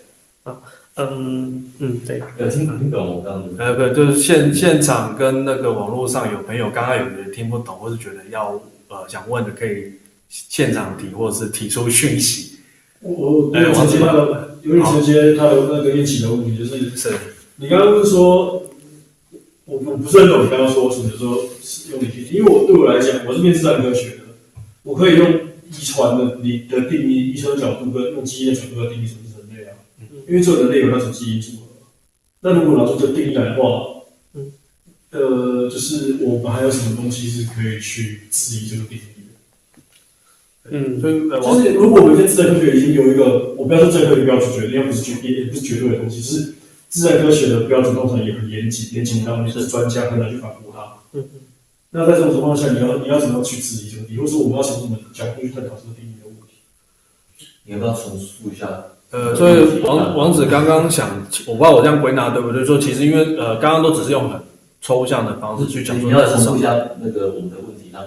好，嗯嗯，对，有听听懂我刚刚那个就是现现场跟那个网络上有朋友刚刚有人听不懂，或是觉得要呃想问的，可以现场提或是提出讯息。我我有承接他的，因为承接他的那个一起的问题，就是是，你刚刚是说，我我不是很懂你刚刚说什么，说用理性，因为我对我来讲，我是念自然科学的，我可以用遗传的你的定义，遗传角度跟用基因的角度来定义什么。因为做人类有那种基因组合，那如果拿出这个定义来的话，嗯，呃，就是我们还有什么东西是可以去质疑这个定义的？嗯，所以就是如果我们现在自然科学已经有一个，我不要说自然科学标准，绝对不是绝也不是绝对的东西，就是自然科学的标准工程也很严谨，严谨到那些专家很难去反驳它。嗯嗯。那在这种情况下，你要你要怎么去质疑这个问题，或者说我们要从什么角度去探讨这个定义的问题？你要不要重述一下？呃，所以王王子刚刚想，我不知道我这样归纳对不对？说其实因为呃，刚刚都只是用很抽象的方式去讲说，你要重述一下那个我们的问题，让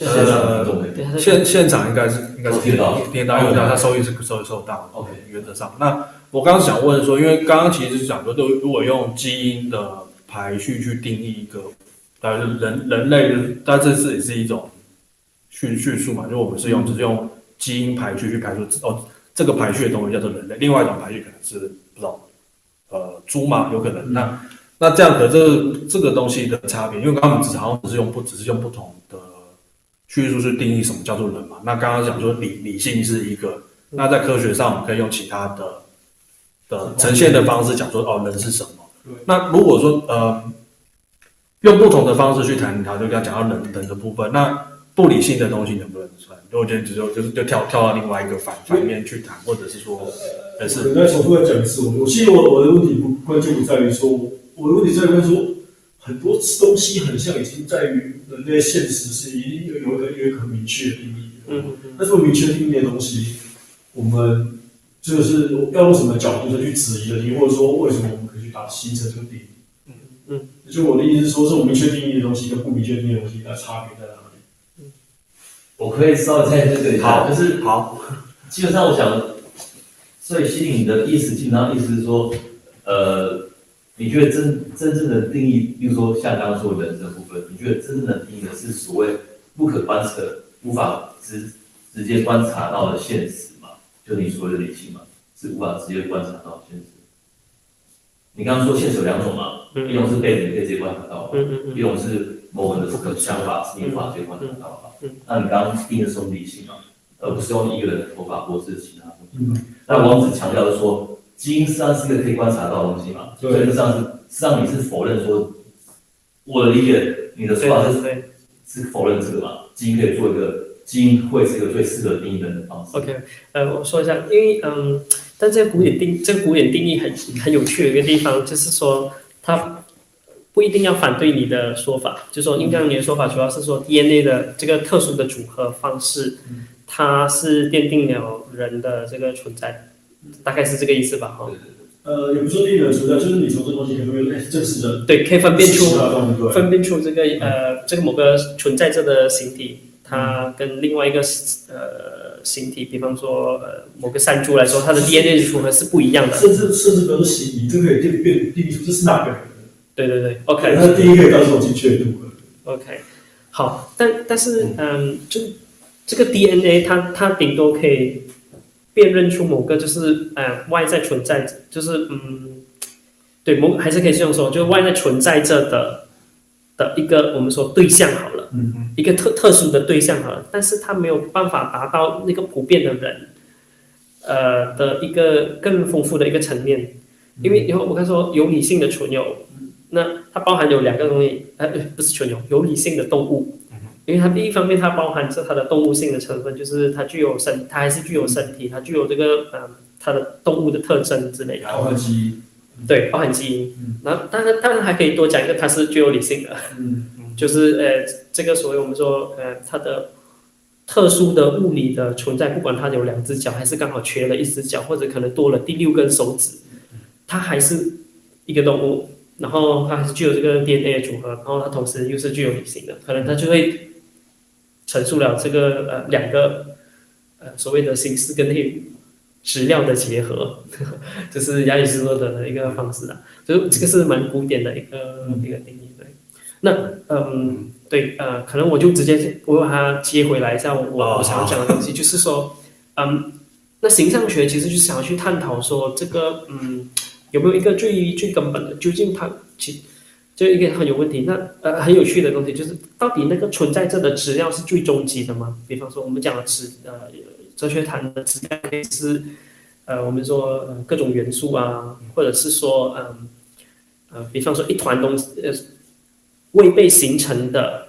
呃现现场应该是应该是听到听到，因为他收益是收益受到 OK 原则上那。我刚刚想问说，因为刚刚其实讲说，都如果用基因的排序去定义一个，当然是人人类，但这是也是一种叙叙述嘛，就我们是用只是用基因排序去排出哦，这个排序的东西叫做人类，另外一种排序可能是不知道，呃，猪嘛，有可能。那那这样的这个这个东西的差别，因为刚刚我们只好像只是用不只是用不同的叙述去定义什么叫做人嘛。那刚刚讲说理理性是一个，那在科学上我们可以用其他的。的呈现的方式讲说哦人是什么？那如果说呃用不同的方式去谈它，就刚讲到人人的部分，那不理性的东西能不能算？我觉得只有就是就跳跳到另外一个反反面去谈，或者是说呃是。我再重复再讲一次，我其实我我的问题不关键不在于说，我的问题在于说很多东西很像已经在于人类现实是已经有有一个有一个很明确的定义，嗯，那这么明确定义的东西，我们。这个是要用什么角度去质疑的？你或者说为什么我们可以去打形成这个定义？嗯嗯，就我的意思是说，这种明确定义的东西跟不明确定义的东西，它差别在哪里？嗯，我可以稍微在这个一下，好，就是好，基本上我想，最吸引你的意思，基本上意思是说，呃，你觉得真真正的定义，比如说像刚刚说人的部分，你觉得真正的定义的是所谓不可观测、无法直直接观察到的现实。就你所谓的理性嘛，是无法直接观察到现实。你刚刚说现实有两种嘛，一种是被人可以直接观察到，一种是某人的想法是你无法直接观察到嘛。那你刚刚定的是理性嘛，而不是用一个人的头发或是其他东西。那王子强调的说，基因实际上是一个可以观察到的东西嘛，所以实际上是实际上你是否认说，我的理解你的说法是是否认这个嘛，基因可以做一个。基因会是一个最适合定义人的方式。OK， 呃，我说一下，因为嗯，但这个古典定这个古典定义很很有趣的一个地方，就是说它不一定要反对你的说法，就是说印象你的说法主要是说 D N A 的这个特殊的组合方式，它是奠定了人的这个存在，大概是这个意思吧？哈。呃，也不说定义人存在，就是你从这东西可以证实的，对，可以分辨出分辨出这个呃这个某个存在着的形体。它跟另外一个呃形体，比方说呃某个山猪来说，它的 D N A 组合是不一样的。甚至甚至不是形体，你就可以辨辨定义出这是哪个人。对对对 ，OK。它第一个到时候精确度了。OK， 好，但但是嗯、呃，就这个 D N A 它它顶多可以辨认出某个就是呃外在存在，就是嗯，对某还是可以这样说，就是外在存在着的。的一个我们说对象好了，嗯、一个 特, 特殊的对象好了，但是它没有办法达到那个普遍的人，呃的一个更丰富的一个层面，因为以后我刚说有理性的存有，那它包含有两个东西，呃不是存有，有理性的动物，因为它第一方面它包含着它的动物性的成分，就是它具有身，它还是具有身体，它具有这个呃它的动物的特征之类的。包含基因。对，包含基因，然后当然当然还可以多讲一个，它是具有理性的，嗯嗯、就是呃，这个所谓我们说呃，它的特殊的物理的存在，不管它有两只脚，还是刚好缺了一只脚，或者可能多了第六根手指，它还是一个动物，然后它还是具有这个 D N A 组合，然后它同时又是具有理性的，可能它就会陈述了这个呃两个呃所谓的形式跟内容。史料的结合，这是亚里士多德的一个方式啊，就这个是蛮古典的一个、嗯、一个定义。对，那嗯，对呃，可能我就直接我把它接回来一下我，我、哦、我想要讲的东西，就是说，嗯，那形上学其实就是想要去探讨说这个嗯有没有一个最最根本的，究竟它其就一个很有问题，那呃很有趣的东西就是到底那个存在着的质量是最终极的吗？比方说我们讲的质呃。哲学谈的质量是，呃，我们说、呃、各种元素啊，或者是说，嗯、呃，呃，比方说一团东西，呃，未被形成的，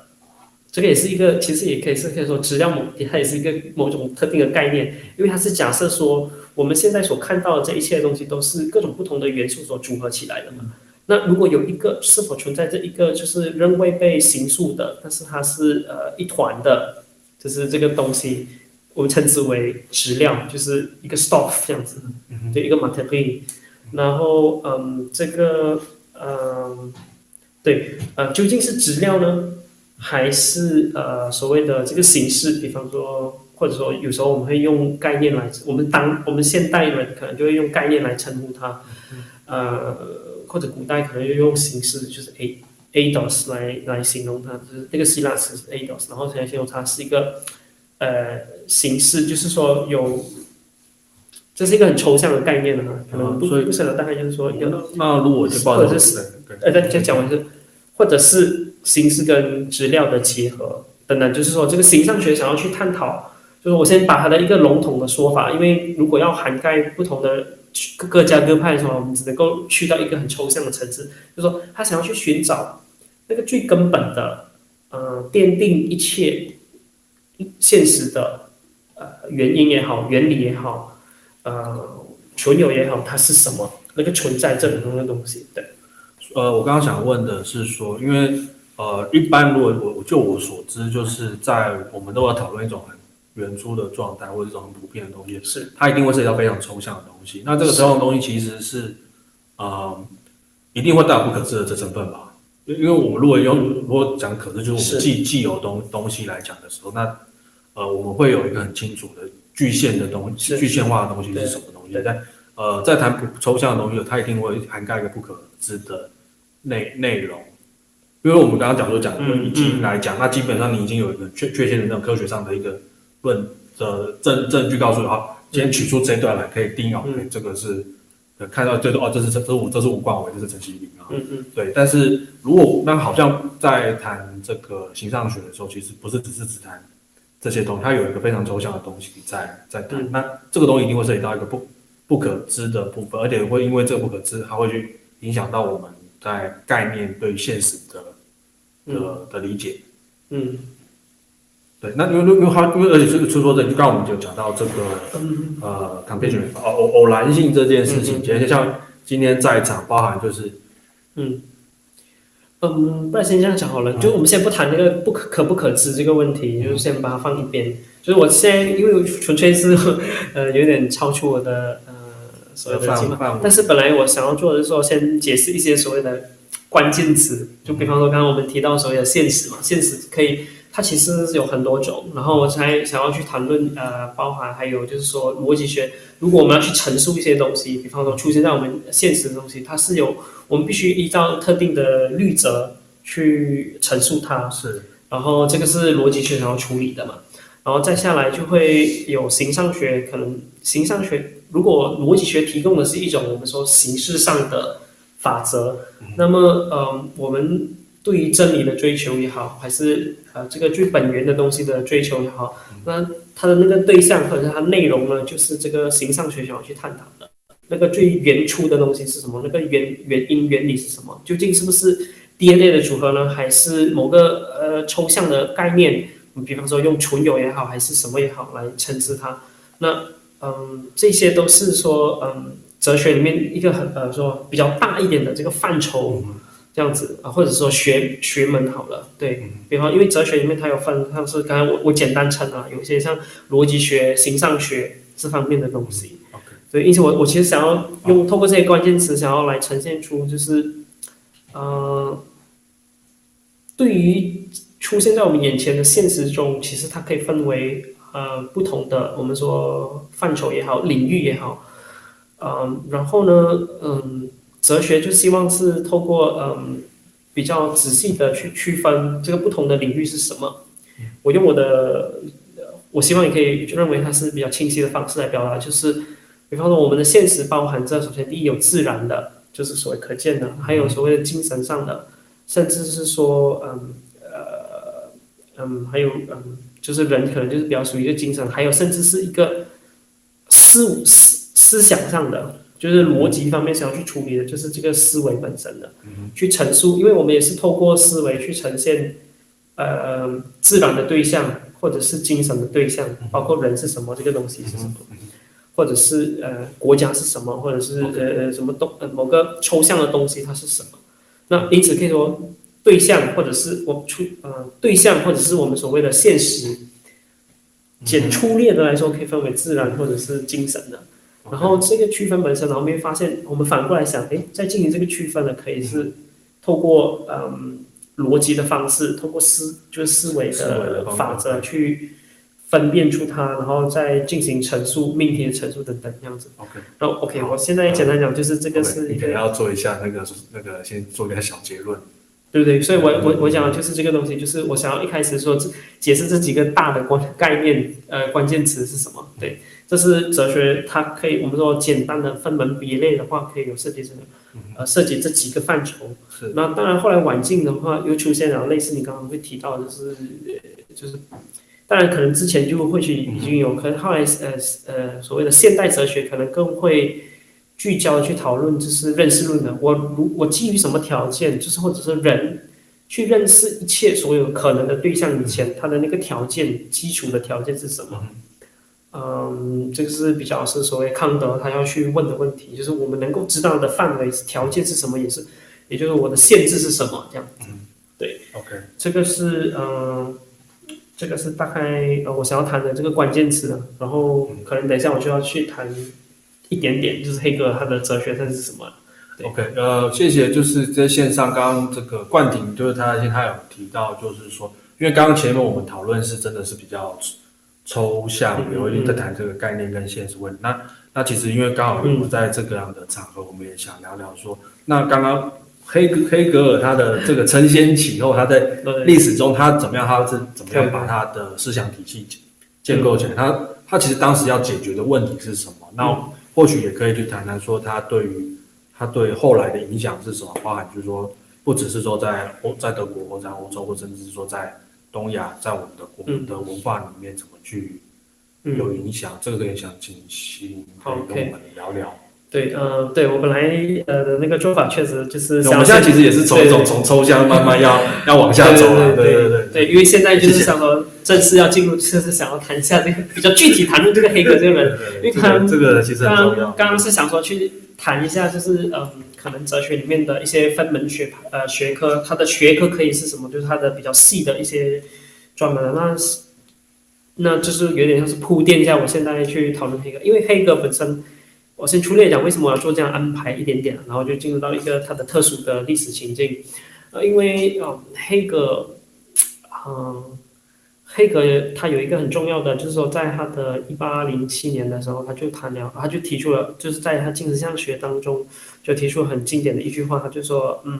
这个也是一个，其实也可以是可以说质量某，它也是一个某种特定的概念，因为它是假设说我们现在所看到的这一切的东西都是各种不同的元素所组合起来的嘛。那如果有一个是否存在这一个就是仍未被形塑的，但是它是呃一团的，就是这个东西，我们称之为质量，就是一个 stock 这样子，就一个 material。然后嗯，这个嗯，对，呃，究竟是质量呢，还是呃所谓的这个形式？比方说，或者说有时候我们会用概念来，我们当我们现代人可能就会用概念来称呼它，呃，或者古代可能就用形式，就是 a ados 来来形容它，就是那个希腊词 ados， 然后来形容它是一个呃形式，就是说有。这是一个很抽象的概念呢，可能不不晓得，大概就是说，那如果就抱着是，呃，再再讲完是，或者是形式跟质量的结合等等，就是说这个形上学想要去探讨，就是我先把它的一个笼统的说法，因为如果要涵盖不同的各家各派的时候，我们只能够去到一个很抽象的层次，就是说他想要去寻找那个最根本的，呃，奠定一切现实的呃原因也好，原理也好。呃，存有也好，它是什么？那个存在这种东西，对。呃，我刚刚想问的是说，因为呃，一般如果我就我所知，就是在我们都要讨论一种很原初的状态，或者一种很普遍的东西，是它一定会涉及到非常抽象的东西。那这个抽象的东西其实是呃，一定会带有不可知的这成分吧？因为我们如果用如果讲可知，就是我们既既有东东西来讲的时候，那呃，我们会有一个很清楚的。具现的东西，具现化的东西是什么东西？但呃，在谈抽象的东西，它一定会涵盖一个不可知的内内容。因为我们刚刚讲说讲已经来讲，那基本上你已经有一个确确切的那种科学上的一个论的证证据告诉你，好，今天取出这一段来可以定义，嗯，这个是看到最多哦，这是这是我这是吴冠伟，这是陈锡林啊，嗯嗯，对。但是如果那好像在谈这个形上学的时候，其实不是只是只谈。这些东西，它有一个非常抽象的东西在在谈，嗯，那这个东西一定会涉及到一个不不可知的部分，而且会因为这个不可知，它会去影响到我们在概念对现实的的的理解。嗯，对，那因为因为它因为而且这个出说的，就刚刚我们就讲到这个呃 convention 哦偶偶然性这件事情，其实像今天在场包含就是嗯。嗯，不然先这样讲好了。就我们先不谈那个不可可不可知这个问题，就是先把它放一边。就是我现在因为纯粹是呃有点超出我的呃所谓的计划，但是本来我想要做的是说先解释一些所谓的关键词，就比方说刚刚我们提到所谓的现实嘛，现实可以它其实有很多种，然后我才想要去谈论呃包含还有就是说逻辑学，如果我们要去陈述一些东西，比方说出现在我们现实的东西，它是有。我们必须依照特定的律则去陈述它，是。然后这个是逻辑学想要处理的嘛，然后再下来就会有形上学，可能形上学如果逻辑学提供的是一种我们说形式上的法则，那么呃我们对于真理的追求也好，还是呃这个最本源的东西的追求也好，那它的那个对象或者是它内容呢，就是这个形上学想要去探讨的。那个最原初的东西是什么？那个原原因原理是什么？究竟是不是 D N A 的组合呢？还是某个呃抽象的概念？比方说用存有也好，还是什么也好来称之它。那嗯，这些都是说嗯哲学里面一个很呃说比较大一点的这个范畴，这样子啊，或者说学学门好了。对，比方因为哲学里面它有分，像是刚才我我简单称啊，有些像逻辑学、形上学这方面的东西。所以，因此我我其实想要用透过这些关键词，想要来呈现出就是，呃，对于出现在我们眼前的现实中，其实它可以分为呃不同的我们说范畴也好，领域也好，嗯、呃，然后呢，嗯、呃，哲学就希望是透过嗯、呃、比较仔细的去区分这个不同的领域是什么。我用我的，我希望你可以认为它是比较清晰的方式来表达，就是。比方说，我们的现实包含着，首先第一有自然的，就是所谓可见的，还有所谓的精神上的，甚至是说，嗯呃嗯，还有嗯，就是人可能就是比较属于一个精神，还有甚至是一个思思思想上的，就是逻辑方面想要去处理的，就是这个思维本身的，去陈述，因为我们也是透过思维去呈现，呃自然的对象或者是精神的对象，包括人是什么，这个东西是什么。或者是呃国家是什么，或者是 okay. 呃什么东、呃、某个抽象的东西它是什么。那因此可以说对象或者是我出呃对象或者是我们所谓的现实，简粗略的来说可以分为自然或者是精神的。然后这个区分本身，然后我们会发现，我们反过来想，哎，在进行这个区分呢，可以是透过嗯逻辑的方式，透过思就是思维的法则去分辨出它，然后再进行陈述命题的陈述等等这样子。OK， 然后 OK， 我现在简单讲就是这个是一个。你可能要做一下那个那个，先做一个小结论。对不对？所以我我我讲的就是这个东西，就是我想要一开始说解释这几个大的关概念，呃，关键词是什么？对，这是哲学，它可以我们说简单的分门别类的话，可以有涉及这个，呃，涉及这几个范畴。那当然，后来晚近的话又出现了类似你刚刚会提到，就是就是，当然可能之前就或许已经有，可能后来呃呃所谓的现代哲学可能更会。聚焦去讨论就是认识论的，我我基于什么条件，就是或者是人去认识一切所有可能的对象以前，他的那个条件基础的条件是什么？嗯，这个是比较是所谓康德他要去问的问题，就是我们能够知道的范围条件是什么，也是也就是我的限制是什么这样子。对 ，OK， 这个是嗯。这个是大概我想要谈的这个关键词，然后可能等一下我就要去谈。一点点就是黑格尔他的哲学算是什么 ？OK， 呃，谢谢。就是在线上，刚刚这个冠廷就是他，他有提到，就是说，因为刚刚前面我们讨论是真的是比较抽象，有一定在谈这个概念跟现实问题。嗯、那那其实因为刚好我们在这个样的场合，我们也想聊聊说，嗯、那刚刚黑黑格尔他的这个承先启后，他在历史中他怎么样，他是怎么样把他的思想体系建构起来？嗯、他他其实当时要解决的问题是什么？那、嗯或许也可以去谈谈说他对于他对后来的影响是什么，包含就是说不只是说在在德国或在欧洲，或甚至说在东亚，在我们的我们的文化里面怎么去有影响，嗯、这个也想请您可以跟我们聊聊。对，呃，对我本来呃的那个做法确实就是想，我们现在其实也是从一种从抽象慢慢要要往下走了，对对对对，因为现在就是想说正式要进入，就是想要谈一下这个比较具体谈论这个黑格尔这个人，因为他这个其实很重要。刚刚是想说去谈一下，就是嗯，可能哲学里面的一些分门学呃学科，它的学科可以是什么？就是它的比较细的一些专门的那那就是有点像是铺垫一下，我现在去讨论黑格尔，因为黑格尔本身。我先粗略讲为什么我要做这样安排一点点，然后就进入到一个它的特殊的历史情境。呃，因为呃黑格尔，呃，黑格尔他有一个很重要的，就是说在他的一八零七年的时候，他就谈了，他就提出了，就是在他精神象学当中就提出很经典的一句话，他就说，嗯，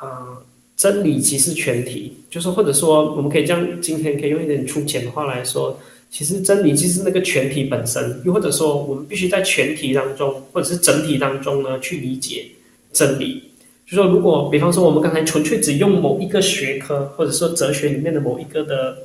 呃，真理即是全体，就是或者说我们可以这样，今天可以用一点粗浅的话来说。其实真理就是那个全体本身，又或者说我们必须在全体当中，或者是整体当中呢，去理解真理。就说如果，比方说我们刚才纯粹只用某一个学科，或者说哲学里面的某一个的，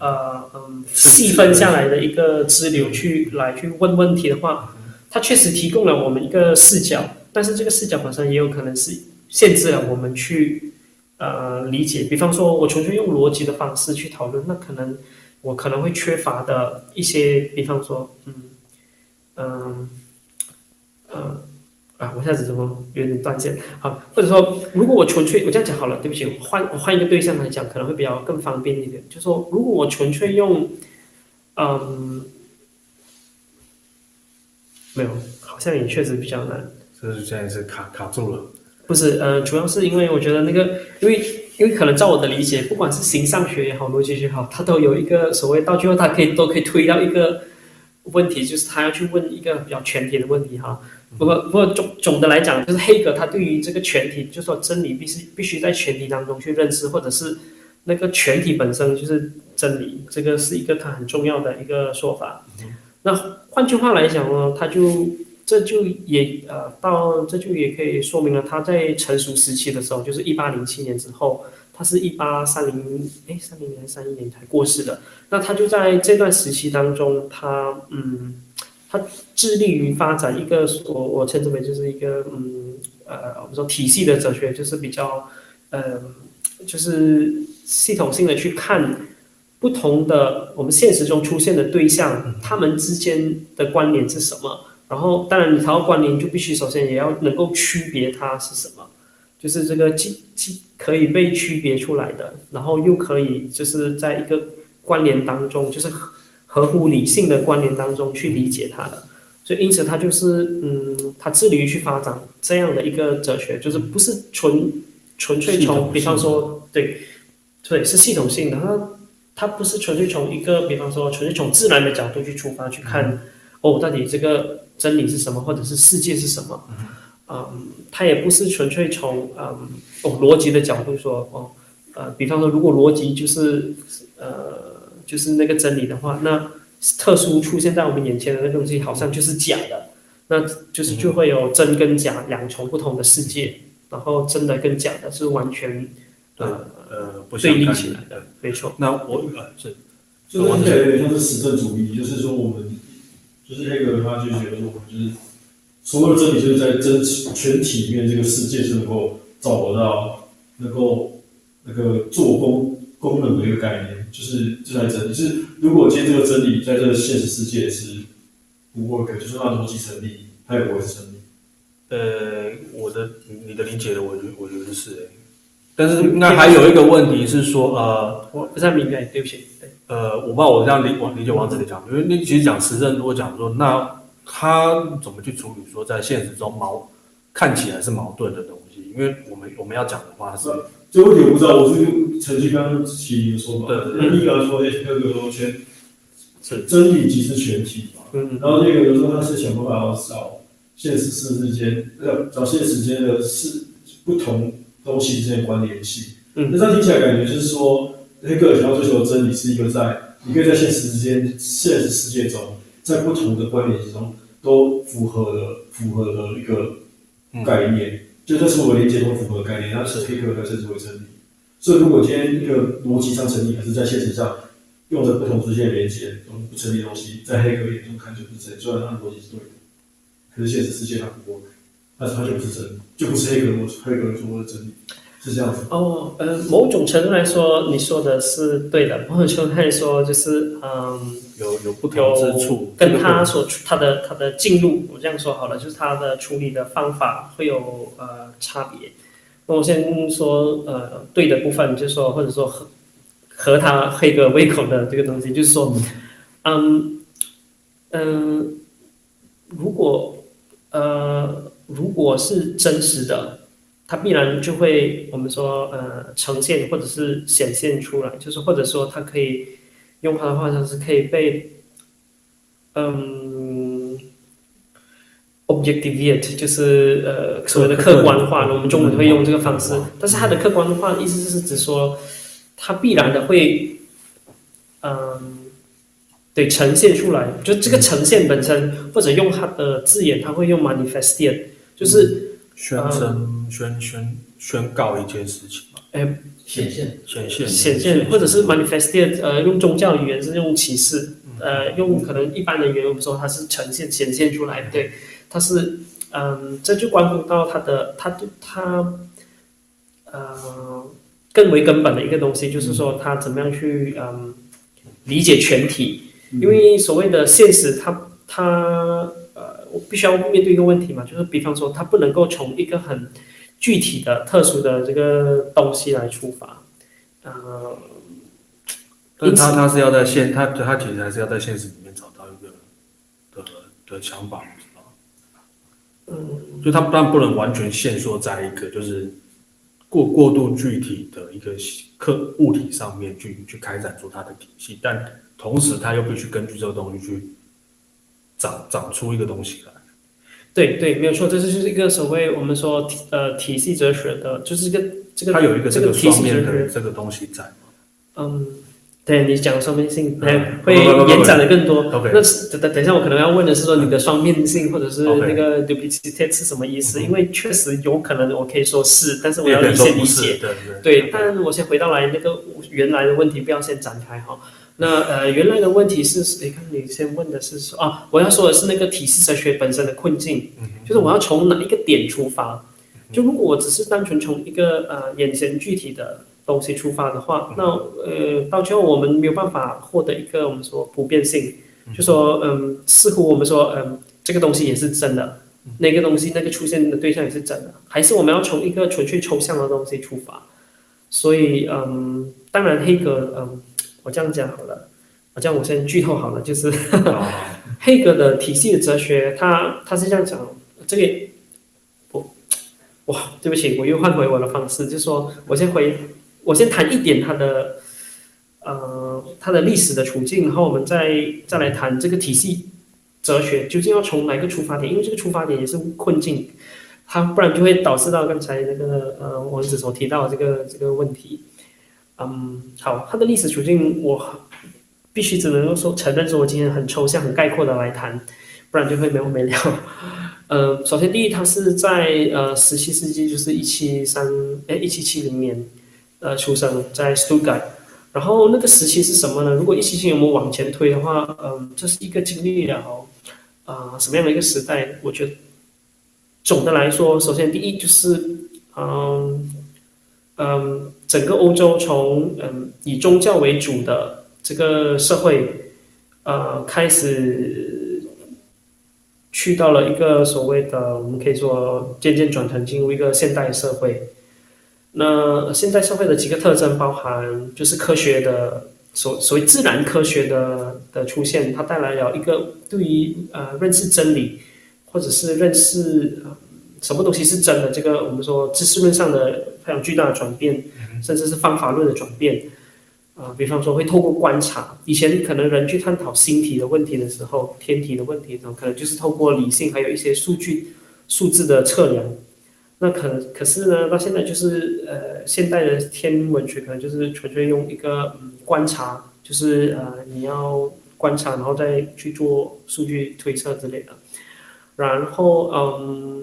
呃嗯，细分下来的一个支流去来去问问题的话，它确实提供了我们一个视角，但是这个视角本身也有可能是限制了我们去呃理解。比方说，我纯粹用逻辑的方式去讨论，那可能。我可能会缺乏的一些，比方说，嗯，嗯，呃，啊，我一下子怎么有点断线？好，或者说，如果我纯粹，我这样讲好了，对不起，我换我换一个对象来讲，可能会比较更方便一点。就是说，如果我纯粹用，嗯，没有，好像也确实比较难。就是现在是卡卡住了。不是，呃，主要是因为我觉得那个，因为。因为可能照我的理解，不管是形上学也好，逻辑学也好，它都有一个所谓到最后，它可以都可以推到一个问题，就是他要去问一个比较全体的问题哈。不过，不过总总的来讲，就是黑格他对于这个全体，就是说真理必须必须在全体当中去认识，或者是那个全体本身就是真理，这个是一个他很重要的一个说法。那换句话来讲呢，他就这就也呃到这就也可以说明了，他在成熟时期的时候，就是一八零七年之后，他是一八三零哎三零年三一年才过世的。那他就在这段时期当中，他嗯，他致力于发展一个我我称之为就是一个嗯呃我们说体系的哲学，就是比较呃就是系统性的去看。不同的我们现实中出现的对象，他们之间的关联是什么？然后当然你谈到关联，就必须首先也要能够区别它是什么，就是这个既既可以被区别出来的，然后又可以就是在一个关联当中，就是合乎理性的关联当中去理解它的。所以因此他就是嗯，他致力于去发展这样的一个哲学，就是不是纯纯粹从比方说对对是系统性的，它它不是纯粹从一个比方说纯粹从自然的角度去出发去看、嗯、哦到底这个真理是什么或者是世界是什么，嗯，它也不是纯粹从嗯哦逻辑的角度说哦呃比方说如果逻辑就是呃就是那个真理的话，那特殊出现在我们眼前的那东西好像就是假的，那就是就会有真跟假两重不同的世界，然后真的跟假的是完全呃呃对立起来的，没错。那我呃是，就听起来有点像是实证主义，就是说我们就是黑格尔他就觉得我们就是所有真理就是在真全体里面这个世界是能够找得到能够那个做工功能的一个概念，就是这才真理。就是如果今天这个真理在这个现实世界是不 work， 就是那东西成立，它也不会成立。呃，我的你的理解，我觉我觉得是、欸，但是那还有一个问题是说，呃，我不太明白，对不起。呃，我不知道我这样理理解王子的讲，因为你其实讲实证，如果讲说，那他怎么去处理说在现实中矛看起来是矛盾的东西？因为我们我们要讲的话是。这问题我不知道，我是陈曦刚刚提一个说法，那你刚刚说，哎，那个说全，真理即是全体嘛，嗯、然后那个有时候他是想办法找现实世界，呃，找现实间的是不同东西之间的关联性。嗯，那这样听起来感觉就是说，黑格尔想要追求的真理是一个在，你可以在现实之间、现实世界中，在不同的关联之中都符合了、符合了一个概念。嗯，就这是我理解中符合的概念，它是黑格尔的政治为真理。所以如果今天一个逻辑上成立，还是在现实上用着不同之间的连接，不成立的东西，在黑格尔眼中看就不是真理。虽然它的逻辑是对的，可是现实世界它不 work， 但是它就不是真理，就不是黑格尔黑格尔说的真理，是这样子。哦，呃，某种程度来说，你说的是对的。某种程度来说，就是嗯，有有不同之处，跟他所他的他的进入，我这样说好了，就是他的处理的方法会有呃差别。那我先说呃对的部分，就是说或者说合合他黑格尔胃口的这个东西，就是说，嗯嗯、呃，如果呃如果是真实的，它必然就会我们说呃呈现或者是显现出来，就是或者说它可以。用它的话像是可以被，嗯 ，objectivate， 就是呃所谓的客观化，我们中文会用这个方式。但是它的客观化意思是指说，它必然的会，嗯，对，呈现出来。就这个呈现本身，或者用它的字眼，它会用 manifested， 就是宣称、宣宣宣告一件事情嘛。哎。显现，显现，显现，或者是 manifested， 呃，用宗教语言是用启示，呃，用可能一般的语言我们说它是呈现、显现出来，对，它是，嗯，这就关乎到它的，它它，呃，更为根本的一个东西，就是说它怎么样去，嗯，理解全体，因为所谓的现实它，它它呃，我必须要面对一个问题嘛，就是比方说它不能够从一个很具体的、特殊的这个东西来出发，呃，但他他是要在现他他其实还是要在现实里面找到一个的的想法，是吧？嗯，就他当然不能完全限缩在一个就是过过度具体的一个客物体上面去去开展出他的体系，但同时他又必须根据这个东西去长长出一个东西来。对对，没有错，这就是一个所谓我们说呃体系哲学的，就是一个这个它有一个这个双面的这个东西在吗？嗯，对你讲双面性，嗯、会延展的更多。Okay. 那等等一下，我可能要问的是说你的双面性或者是那个 duplicity 是什么意思？ Okay. 因为确实有可能我可以说是，但是我要先理解。对对。对，但我先回到来那个原来的问题，不要先展开哈。那呃，原来的问题是，你看你先问的是说啊，我要说的是那个体系哲学本身的困境，就是我要从哪一个点出发？就如果我只是单纯从一个呃眼前具体的东西出发的话，那呃，到最后我们没有办法获得一个我们说普遍性，就说嗯，似乎我们说嗯，这个东西也是真的，那个东西那个出现的对象也是真的，还是我们要从一个纯粹抽象的东西出发。所以嗯，当然黑格嗯，我这样讲好了，我这样我先剧透好了，就是黑格的体系的哲学，他他是这样讲，这个我哇，对不起，我又换回我的方式，就是说我先回。我先谈一点它的，呃，它的历史的处境，然后我们再再来谈这个体系哲学究竟要从哪个出发点，因为这个出发点也是困境，它不然就会导致到刚才那个呃王子所提到的这个这个问题。嗯，好，它的历史处境我必须只能够说承认说我今天很抽象、很概括的来谈，不然就会没完没了。呃，首先第一，它是在呃十七世纪，就是一七三哎一七七零年。呃，出生在 Stuttgart， 然后那个时期是什么呢？如果一七七我们往前推的话，嗯、呃，这是一个经历了啊、呃、什么样的一个时代？我觉得总的来说，首先第一就是，嗯、呃、嗯、呃，整个欧洲从嗯、呃、以宗教为主的这个社会，呃，开始去到了一个所谓的我们可以说渐渐转成进入一个现代社会。那现代社会的几个特征包含，就是科学的所所谓自然科学的的出现，它带来了一个对于呃认识真理，或者是认识、呃、什么东西是真的这个我们说知识论上的非常巨大的转变，甚至是方法论的转变。啊、呃，比方说会透过观察，以前可能人去探讨星体的问题的时候，天体的问题的时候，可能就是透过理性还有一些数据数字的测量。那可可是呢，到现在就是呃，现代的天文学可能就是纯粹用一个、嗯、观察，就是呃，你要观察，然后再去做数据推测之类的。然后嗯，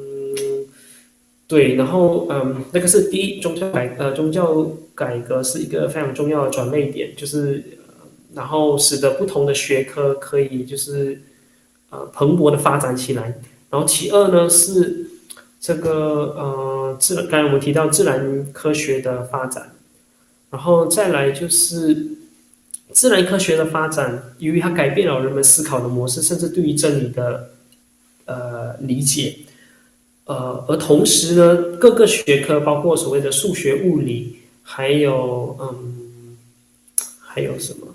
对，然后嗯，那个是第一，宗教改呃宗教改革是一个非常重要的转捩点，就是、呃、然后使得不同的学科可以就是呃蓬勃的发展起来。然后其二呢是。这个呃，自然，刚才我们提到自然科学的发展，然后再来就是自然科学的发展，由于它改变了人们思考的模式，甚至对于真理的呃理解，呃，而同时呢，各个学科，包括所谓的数学、物理，还有嗯，还有什么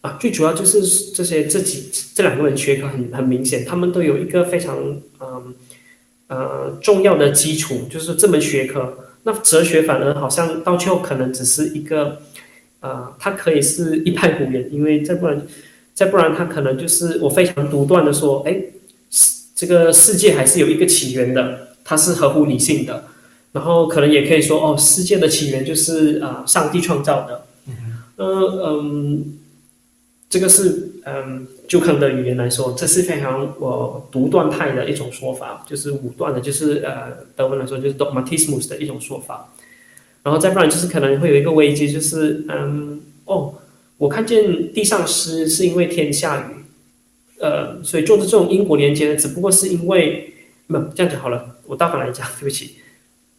啊？最主要就是这些这几这两个学科很很明显，他们都有一个非常嗯。呃，重要的基础就是这门学科。那哲学反而好像到最后可能只是一个，呃，它可以是一派胡言，因为再不然，再不然它可能就是我非常独断的说，哎，这个世界还是有一个起源的，它是合乎理性的。然后可能也可以说，哦，世界的起源就是啊、呃，上帝创造的。那、呃、嗯，这个是嗯。就康德语言来说，这是非常我独断派的一种说法，就是武断的，就是呃德文来说就是 dogmatismus 的一种说法。然后再不然就是可能会有一个危机，就是嗯哦，我看见地上湿是因为天下雨，呃，所以做这种因果连接呢，只不过是因为不这样讲好了，我倒反来讲，对不起，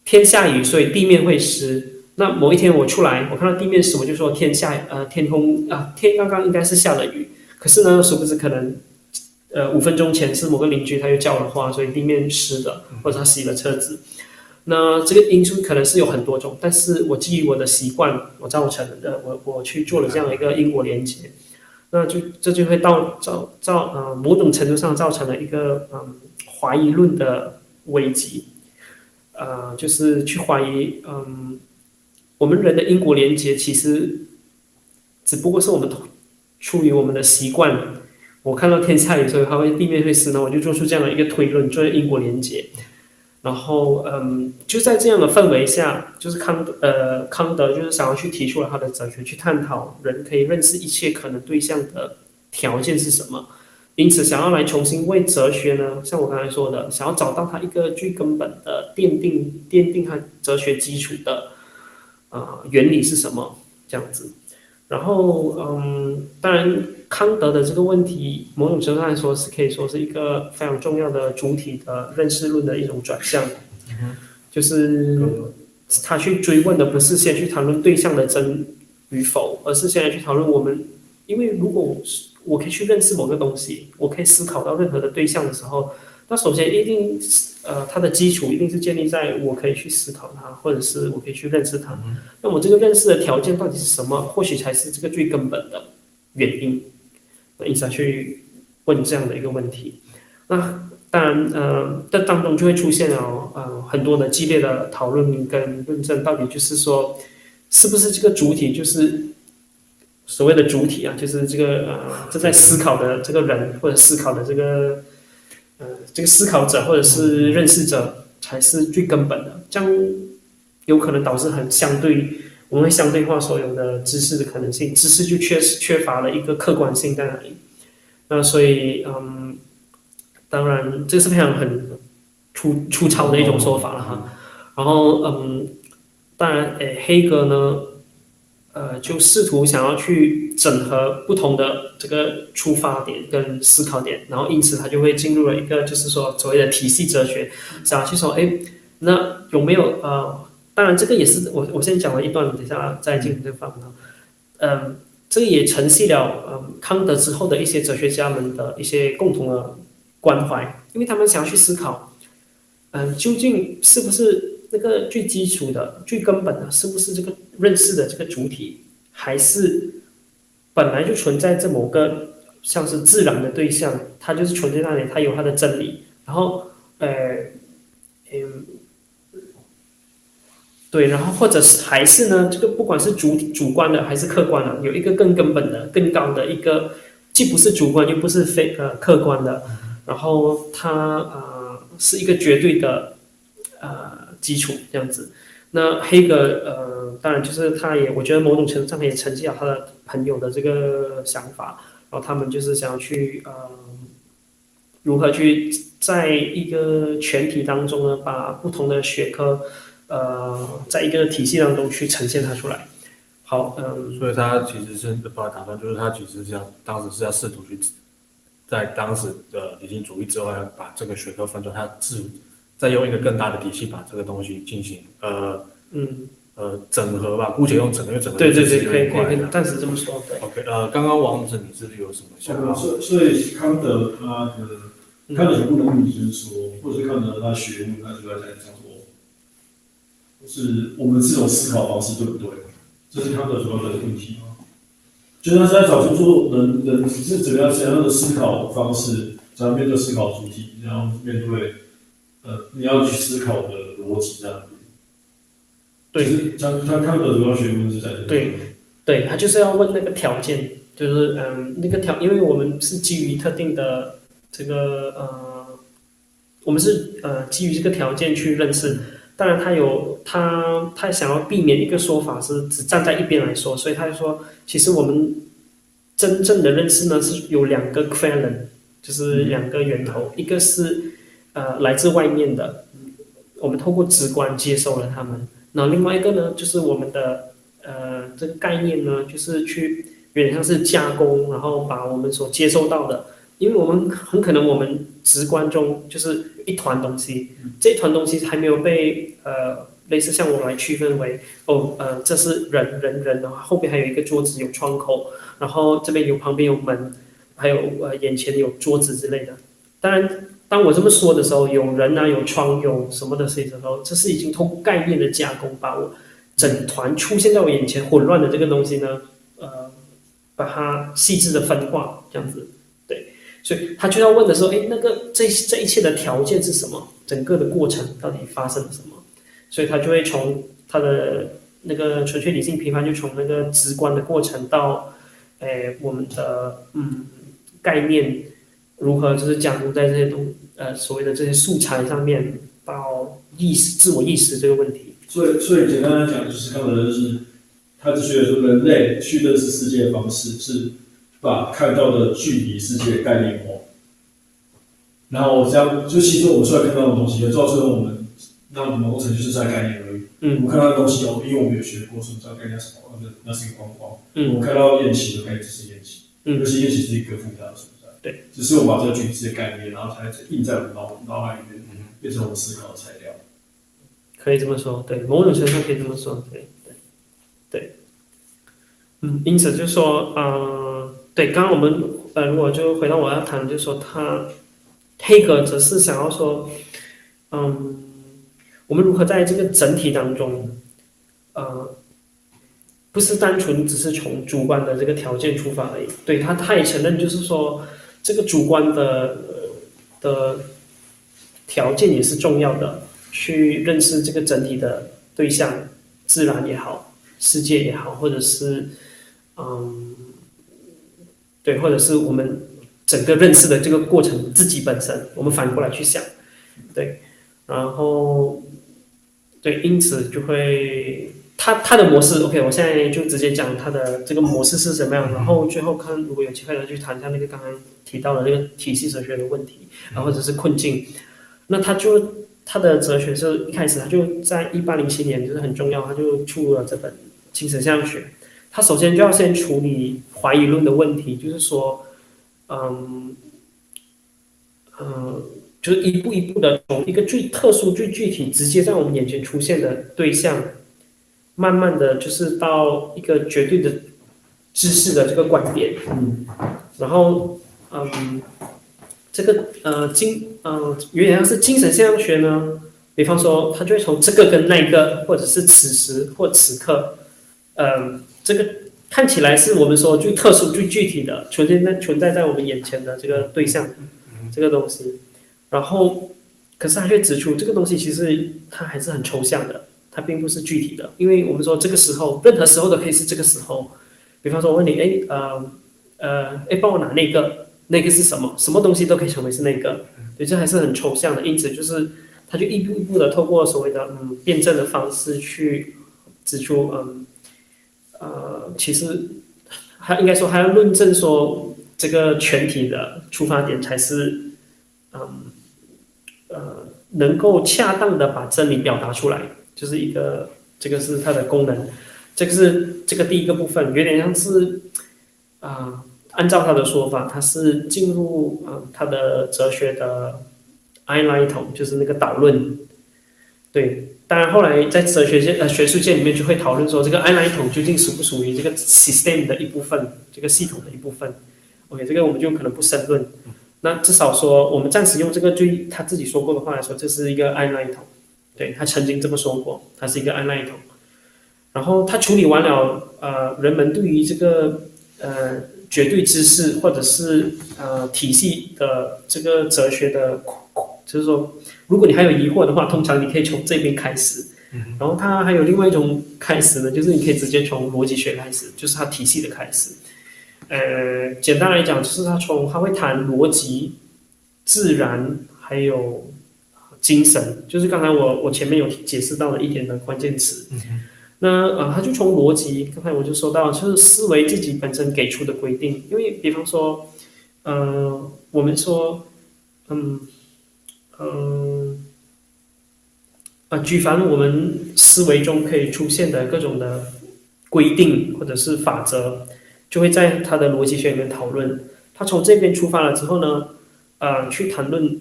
天下雨，所以地面会湿。那某一天我出来，我看到地面湿，我就说天下呃天空啊、呃、天刚刚应该是下了雨。可是呢，殊不知可能，呃，五分钟前是某个邻居他又浇了花，所以地面湿的，或者他洗了车子。那这个因素可能是有很多种，但是我基于我的习惯，我造成的，我我去做了这样的一个因果连结，那就这就会到造造呃某种程度上造成了一个嗯怀疑论的危机，呃，就是去怀疑嗯我们人的因果连结其实只不过是我们出于我们的习惯，我看到天下雨，所以它会地面会湿呢，我就做出这样的一个推论，做因果连结。然后，嗯，就在这样的氛围下，就是康呃康德就是想要去提出了他的哲学，去探讨人可以认识一切可能对象的条件是什么。因此，想要来重新为哲学呢，像我刚才说的，想要找到它一个最根本的奠定奠定它哲学基础的啊、呃、原理是什么这样子。然后，嗯，当然，康德的这个问题，某种程度上来说是可以说是一个非常重要的主体的认识论的一种转向，就是他去追问的不是先去谈论对象的真与否，而是先来去讨论我们，因为如果我可以去认识某个东西，我可以思考到任何的对象的时候，那首先一定呃它的基础一定是建立在我可以去思考它，或者是我可以去认识它。那我这个认识的条件到底是什么，或许才是这个最根本的原因。那伊莎去问这样的一个问题，那当然呃这当中就会出现了呃很多的激烈的讨论跟论证，到底就是说是不是这个主体，就是所谓的主体啊，就是这个呃正在思考的这个人，或者思考的这个呃这个思考者或者是认识者才是最根本的，这样有可能导致很相对，我们会相对化所有的知识的可能性，知识就 缺, 缺乏了一个客观性在哪里。那所以嗯当然这是非常很 粗, 粗糙的一种说法了哈。然后嗯当然，诶，黑格呢，呃，就试图想要去整合不同的这个出发点跟思考点，然后因此他就会进入了一个就是说所谓的体系哲学，想要去说，哎，那有没有呃，当然这个也是我我先讲了一段，等一下再进入这个范围。嗯、呃，这也承袭了嗯、呃、康德之后的一些哲学家们的一些共同的关怀，因为他们想要去思考，嗯、呃，究竟是不是。那个最基础的、最根本的，是不是这个认识的这个主体，还是本来就存在这某个像是自然的对象，它就是存在那里，它有它的真理。然后，呃，嗯，对，然后或者是还是呢，这个不管是主主观的还是客观的，有一个更根本的、更高的一个，既不是主观又不是非呃客观的，然后它啊、呃、是一个绝对的，呃。基础这样子。那黑格呃当然就是他也我觉得某种程度上也承接了他的朋友的这个想法，然后他们就是想要去呃如何去在一个全体当中呢，把不同的学科呃在一个体系当中去呈现它出来。好，嗯、呃，所以他其实是不好打断，就是他其实是当时是要试图去在当时的理性主义之外把这个学科分成他自。再用一个更大的体系把这个东西进行呃嗯呃整合吧，姑且用整合，因为整合对对对可以可以，暂时这么说。对 OK， 呃，刚刚王子你是有什么想法？所、嗯、所以康德他的康德不能理就是说，或者是康德他学问他就在讲说，就是我们这种思考方式对不对？这是康德主要的问题吗？就是他在找出说人人是怎么样怎样的思考方式，怎样面对思考主体，然后面对。呃，你要去思考的逻辑在哪里？对，他他他的主要学问是在对，对他就是要问那个条件，就是嗯那个条，因为我们是基于特定的这个呃，我们是呃基于这个条件去认识。当然他有他他想要避免一个说法是只站在一边来说，所以他就说，其实我们真正的认识呢是有两个 quellen， 就是两个源头，嗯、一个是。呃，来自外面的，我们透过直观接受了他们。那另外一个呢，就是我们的呃这个概念呢，就是去有点像是加工，然后把我们所接受到的，因为我们很可能我们直观中就是一团东西，这一团东西还没有被呃类似像我们来区分为哦呃这是人人人，然后后边还有一个桌子有窗口，然后这边有旁边有门，还有呃眼前有桌子之类的，当然。当我这么说的时候，有人啊，有窗，有什么的事情的时候，这是已经通过概念的加工，把我整团出现在我眼前混乱的这个东西呢，呃，把它细致的分化，这样子，对。所以他就要问的时候，哎，那个这这一切的条件是什么？整个的过程到底发生了什么？所以他就会从他的那个纯粹理性批判，就从那个直观的过程到，哎、呃，我们的嗯概念。如何就是加入在这些东呃所谓的这些素材上面到意识自我意识这个问题。所以所以简单来讲就是康德就是他就觉得说人类去认识世界的方式是把看到的距离世界概念化，然后这样就其实我们出来看到的东西，到最后我们那我们某种程度就是在概念而已。嗯，我们看到的东西，因为我们有学过，所以知道概念是什么，那那是一个框框。嗯，我们看到宴席的概念是宴席，嗯，就是宴席是一个复杂的。对，只是我们把这个句子的概念，然后才印在我们脑脑海里面，变成我们思考的材料。可以这么说，对，某种程度可以这么说，对对对，嗯，因此就说，呃，对，刚刚我们呃，如果就回到我要谈，就说他黑格只是想要说，嗯，我们如何在这个整体当中，呃。不是单纯只是从主观的这个条件出发而已，对，他他也承认，就是说这个主观的的条件也是重要的，去认识这个整体的对象，自然也好，世界也好，或者是嗯，对，或者是我们整个认识的这个过程自己本身，我们反过来去想，对，然后对，因此就会。他他的模式 ，OK， 我现在就直接讲他的这个模式是什么样，然后最后看如果有机会呢，去谈一下那个刚才提到的那个体系哲学的问题，然后或者是困境。那他就他的哲学是一开始他就在一八零七年就是很重要，他就出了这本《精神现象学》。他首先就要先处理怀疑论的问题，就是说，嗯，呃，就是一步一步的从一个最特殊、最具体、直接在我们眼前出现的对象。慢慢的就是到一个绝对的知识的这个观点，嗯，然后嗯，这个呃精呃有点像是精神现象学呢，比方说它就会从这个跟那个，或者是此时或此刻，嗯、呃，这个看起来是我们说最特殊、最具体的存在在存在在我们眼前的这个对象，这个东西，然后可是它却指出这个东西其实它还是很抽象的。它并不是具体的，因为我们说这个时候，任何时候都可以是这个时候。比方说，我问你，哎，呃，呃，哎，帮我拿那个，那个是什么？什么东西都可以成为是那个，对，这还是很抽象的。因此，就是它就一步一步的透过所谓的嗯辩证的方式去指出，嗯，呃，其实还应该说还要论证说这个全体的出发点才是，嗯，呃，能够恰当的把真理表达出来。就是一个，这个是它的功能，这个是这个第一个部分，有点像是，啊、呃，按照他的说法，他是进入啊、呃、他的哲学的 Einleitung， 就是那个导论，对，当然后来在哲学界呃学术界里面就会讨论说，这个 Einleitung 究竟属不属于这个 system 的一部分，这个系统的一部分 ？OK， 这个我们就可能不深论，那至少说我们暂时用这个最他自己说过的话来说，这是一个 Einleitung。对，他曾经这么说过，他是一个安奈统。然后他处理完了，呃，人们对于这个呃绝对知识或者是呃体系的这个哲学的，就是说，如果你还有疑惑的话，通常你可以从这边开始。然后他还有另外一种开始呢，就是你可以直接从逻辑学开始，就是他体系的开始。呃，简单来讲，就是他从他会谈逻辑、自然还有。精神就是刚才我我前面有解释到的一点的关键词，嗯、那呃，他就从逻辑，刚才我就说到，就是思维自己本身给出的规定，因为比方说，呃，我们说，嗯嗯、呃，啊，举凡我们思维中可以出现的各种的规定或者是法则，就会在他的逻辑学里面讨论。他从这边出发了之后呢，呃，去谈论。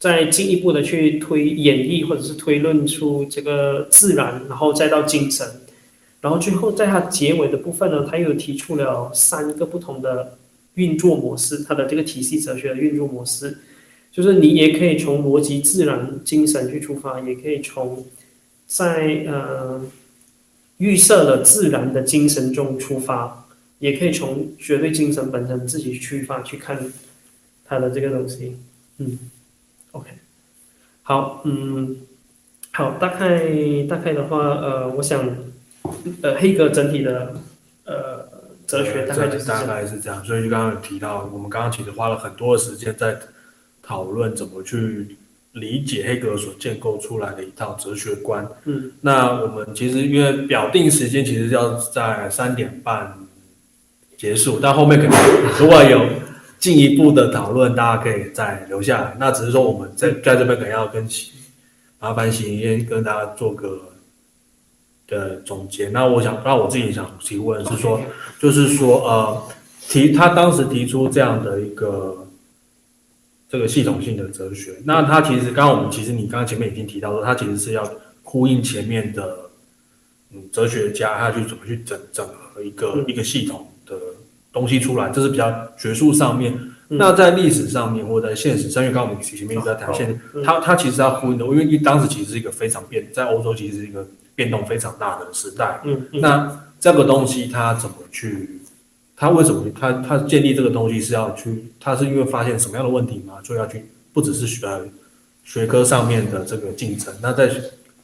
再进一步的去推演绎或者是推论出这个自然，然后再到精神，然后最后在它结尾的部分呢，它又提出了三个不同的运作模式，它的这个体系哲学的运作模式，就是你也可以从逻辑、自然、精神去出发，也可以从在呃预设的自然的精神中出发，也可以从绝对精神本身自己出发去看它的这个东西，嗯。OK， 好，嗯，好，大概大概的话，呃，我想，呃，黑格整体的呃哲学大概就是这样，大概是这样。所以就刚刚有提到，我们刚刚其实花了很多的时间在讨论怎么去理解黑格所建构出来的一套哲学观。嗯，那我们其实因为表定时间其实要在三点半结束，但后面可能如果有。进一步的讨论，大家可以再留下来。那只是说，我们在在这边可能要跟麻烦行先跟大家做个的总结。那我想，那我自己想提问是说， okay. 就是说，呃，提他当时提出这样的一个这个系统性的哲学。那他其实刚刚我们其实你刚刚前面已经提到说，他其实是要呼应前面的嗯哲学家他去怎么去整整合一个、嗯、一个系统的东西出来，这是比较学术上面。嗯、那在历史上面或者在现实上，因为刚刚我们前面一直在谈现实，它它其实要呼应的，因为当时其实是一个非常变，在欧洲其实是一个变动非常大的时代。嗯嗯、那这个东西它怎么去？它为什么它它建立这个东西是要去？它是因为发现什么样的问题嘛？所以要去，不只是学学科上面的这个竞争。那在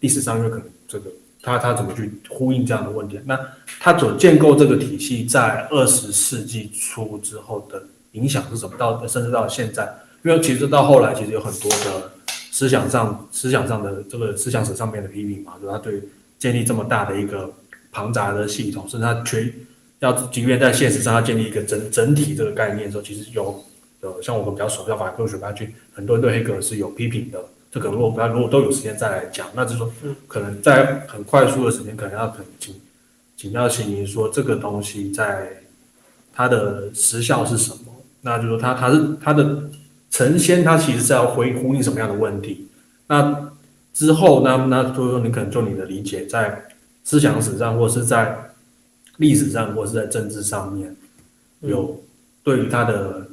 历史上，因为可能这个它它怎么去呼应这样的问题？那它所建构这个体系，在二十世纪初之后的影响是什么？到甚至到现在，因为其实到后来，其实有很多的思想上、思想上的这个思想史上面的批评嘛，就是他对建立这么大的一个庞杂的系统，甚至他缺要，即便在现实上，他建立一个整整体这个概念的时候，其实有呃，像我们比较熟悉的法科学派去，很多人对黑格尔是有批评的。这个如果大家如果都有时间再来讲，那就是说，可能在很快速的时间，可能要可能请请教邢宁说，这个东西在它的时效是什么？那就是说它，它是它的成仙，它其实是要回呼应什么样的问题？那之后，那那就是说，你可能就你的理解，在思想史上，或是在历史上，或是在政治上面，有对于它的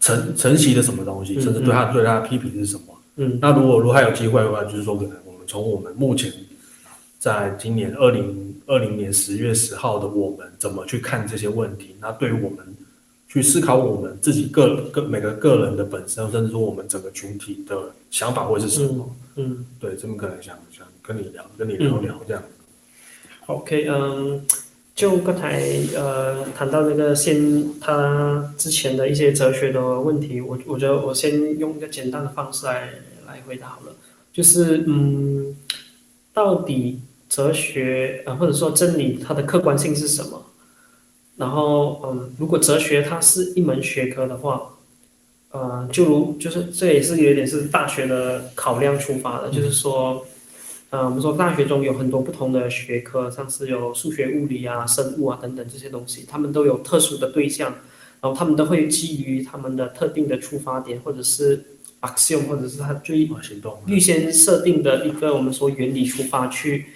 承承袭的什么东西，甚至对它对它的批评是什么？嗯，那如果如果还有机会的话，就是说，可能我们从我们目前在今年二零二零年十月十号的我们，怎么去看这些问题？那对于我们。去思考我们自己个个每个个人的本身，甚至说我们整个群体的想法会是什么？嗯，嗯对，这么可能想想跟你聊，跟你聊聊、嗯、这样。OK， 嗯，就刚才呃谈到这个先他之前的一些哲学的问题，我我觉得我先用一个简单的方式来来回答好了，就是嗯，到底哲学啊、呃、或者说真理它的客观性是什么？然后，嗯，如果哲学它是一门学科的话，呃，就如就是这也是有点是大学的考量出发的，就是说，呃，我们说大学中有很多不同的学科，像是有数学、物理啊、生物啊等等这些东西，他们都有特殊的对象，然后他们都会基于他们的特定的出发点，或者是 axiom， 或者是他最预先设定的一个我们说原理出发去，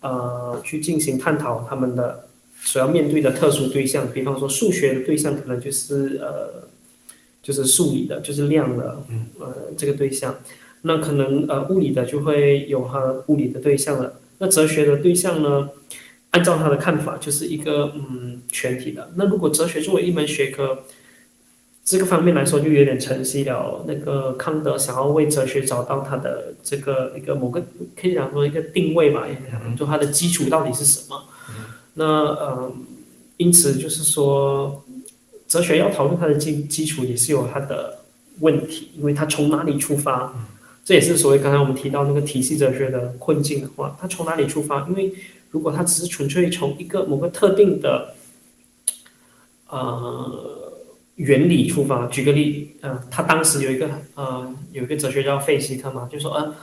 呃，去进行探讨他们的。所要面对的特殊对象，比方说数学的对象可能就是呃，就是数理的，就是量的，呃，这个对象。那可能呃物理的就会有它物理的对象了。那哲学的对象呢，按照他的看法就是一个嗯全体的。那如果哲学作为一门学科，这个方面来说就有点承袭了那个康德想要为哲学找到它的这个一个某个可以讲说一个定位吧，也可以讲说它的基础到底是什么。那呃，因此就是说，哲学要讨论它的基基础也是有它的问题，因为它从哪里出发，这也是所谓刚才我们提到那个体系哲学的困境的话，它从哪里出发？因为如果它只是纯粹从一个某个特定的呃原理出发，举个例，呃，他当时有一个呃有一个哲学叫费希特嘛，就说呃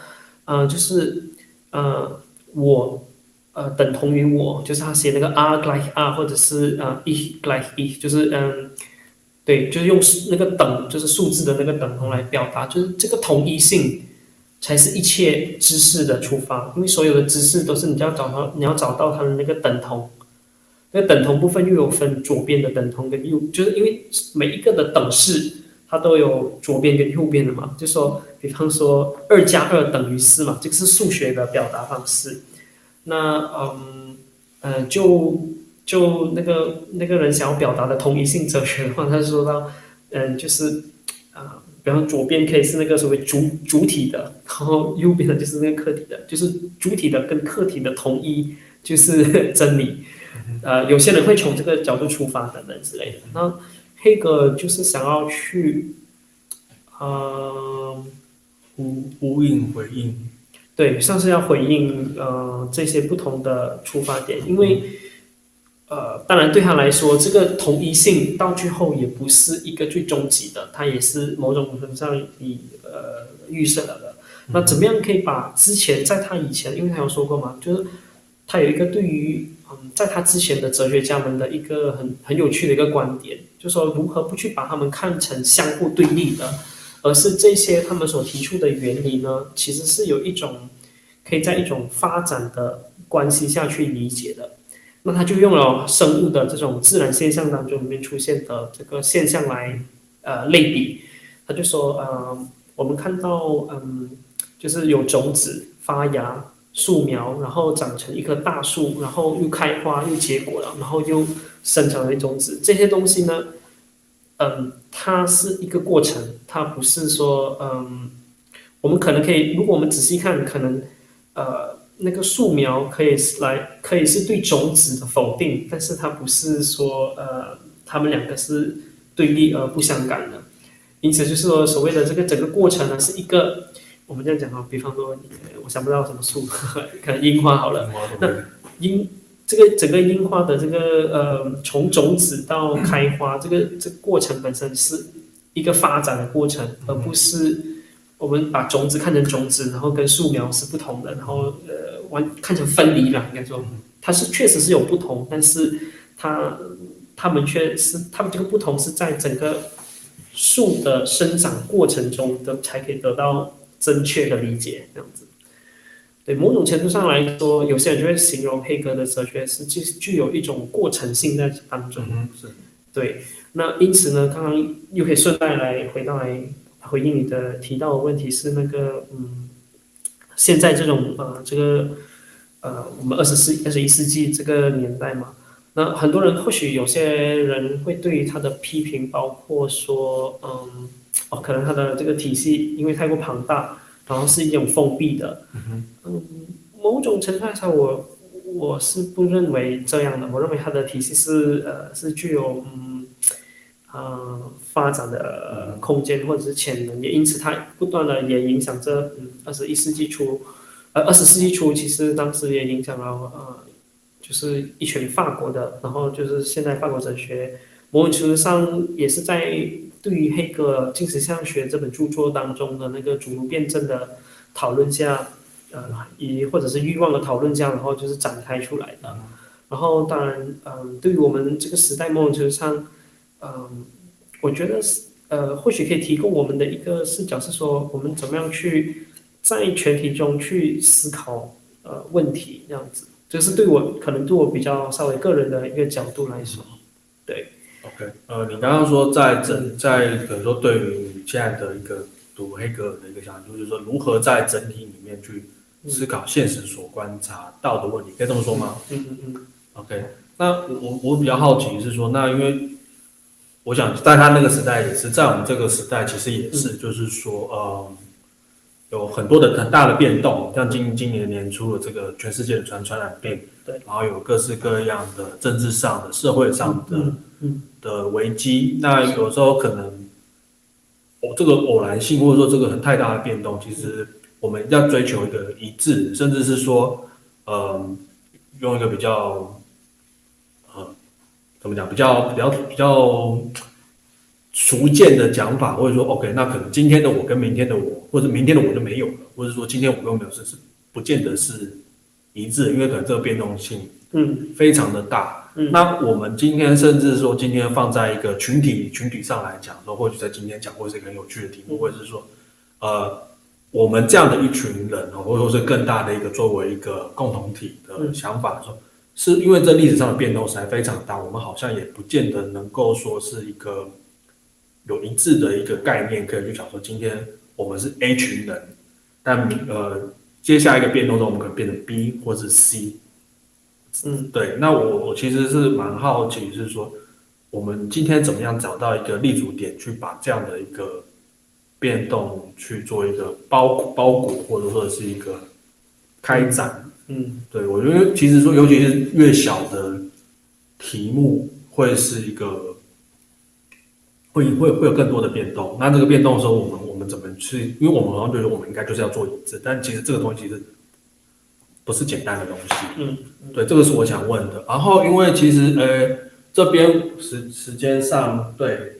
呃就是呃我。呃，等同于我，就是他写那个 r gleich r， 或者是呃 ich gleich ich， 就是嗯，对，就是用那个等，就是数字的那个等同来表达，就是这个同一性才是一切知识的出发，因为所有的知识都是你要找到，你要找到它的那个等同，那个等同部分又有分左边的等同跟右，就是因为每一个的等式它都有左边跟右边的嘛，就说比方说二加二等于四嘛，这个是数学的表达方式。那嗯呃就就那个那个人想要表达的同一性哲学的话，他说到嗯就是啊、呃，比方左边可以是那个所谓主主体的，然后右边的就是那个客体的，就是主体的跟客体的同一就是真理，呃有些人会从这个角度出发等等之类的。那黑格尔就是想要去呃呼呼应回应。对，像是要回应呃这些不同的出发点，因为呃当然对他来说，这个同一性到最后也不是一个最终极的，它也是某种程度上以呃预设了的。那怎么样可以把之前在他以前，因为他有说过嘛，就是他有一个对于嗯在他之前的哲学家们的一个很很有趣的一个观点，就是说如何不去把他们看成相互对立的。而是这些他们所提出的原理呢，其实是有一种可以在一种发展的关系下去理解的。那他就用了生物的这种自然现象当中里面出现的这个现象来呃类比，他就说呃我们看到嗯就是有种子发芽树苗，然后长成一棵大树，然后又开花又结果了，然后又生成了种子，这些东西呢嗯它是一个过程，它不是说嗯我们可能可以，如果我们仔细看可能呃那个树苗可以来，可以是对种子的否定，但是它不是说呃，他们两个是对立而不相干的。因此就是说，所谓的这个整个过程呢，是一个我们这样讲啊，比方说，我想不到什么树，呵呵可能樱花好了。那樱这个整个樱花的这个呃，从种子到开花，这个这个过程本身是一个发展的过程，而不是。我们把种子看成种子，然后跟树苗是不同的，然后呃完看成分离了，应该说它是确实是有不同，但是它它们却是它们这个不同是在整个树的生长过程中的才可以得到正确的理解，这样子。对某种程度上来说，有些人就会形容黑格的哲学是具具有一种过程性在当中。嗯，是。对，那因此呢，刚刚又可以顺带来回到来。回应你的提到的问题是那个嗯，现在这种呃这个呃我们二十世二十一世纪这个年代嘛，那很多人或许有些人会对于他的批评，包括说嗯哦可能他的这个体系因为太过庞大，然后是一种封闭的，嗯嗯某种程度上我我是不认为这样的，我认为他的体系是呃是具有嗯。呃，发展的空间或者是潜能，也因此它不断的也影响着，嗯，二十一世纪初，呃，二十世纪初其实当时也影响了呃，就是一群法国的，然后就是现代法国哲学，某种程度上也是在对于黑格尔《进行象学》这本著作当中的那个主奴辩证的讨论下，呃，以或者是欲望的讨论下，然后就是展开出来的。然后当然，嗯、呃，对于我们这个时代，某种程度上。嗯，我觉得呃，或许可以提供我们的一个视角是说，我们怎么样去在全体中去思考呃问题，这样子，这、就是对我可能对我比较稍微个人的一个角度来说，对。OK， 呃，你刚刚说在整在可能说对于现在的一个读黑格尔的一个想法，就是说如何在整体里面去思考现实所观察到的问题，可以这么说吗？嗯嗯嗯。OK， 那我我比较好奇是说，那因为。我想，在他那个时代也是，在我们这个时代其实也是，就是说，呃，有很多的很大的变动，像今今年年初的这个全世界的传传染病，对，然后有各式各样的政治上的、社会上的、嗯嗯、的危机。那有时候可能，我、哦、这个偶然性或者说这个很太大的变动，其实我们要追求一个一致，甚至是说，嗯、呃，用一个比较。怎么讲？比较比较比较熟见的讲法，或者说 ，OK， 那可能今天的我跟明天的我，或者明天的我就没有了，或者说今天我跟我没有是是不见得是一致，因为可能这个变动性嗯非常的大。嗯，那我们今天甚至说今天放在一个群体群体上来讲，说或许在今天讲过是一个很有趣的题目，或者是说，呃，我们这样的一群人，或者说是更大的一个作为一个共同体的想法说。嗯是因为这历史上的变动实在非常大，我们好像也不见得能够说是一个有一致的一个概念，可以去讲说今天我们是 A 群人，但呃接下一个变动中我们可能变成 B 或是 C。嗯，对。那我我其实是蛮好奇，是说我们今天怎么样找到一个立足点，去把这样的一个变动去做一个包包裹，或者说是一个开展。嗯，对，我觉得其实说，尤其是越小的题目，会是一个会会会有更多的变动。那这个变动的时候，我们我们怎么去？因为我们好像觉得我们应该就是要做一致，但其实这个东西其实不是简单的东西。嗯，对，这个是我想问的。然后，因为其实呃这边时时间上对，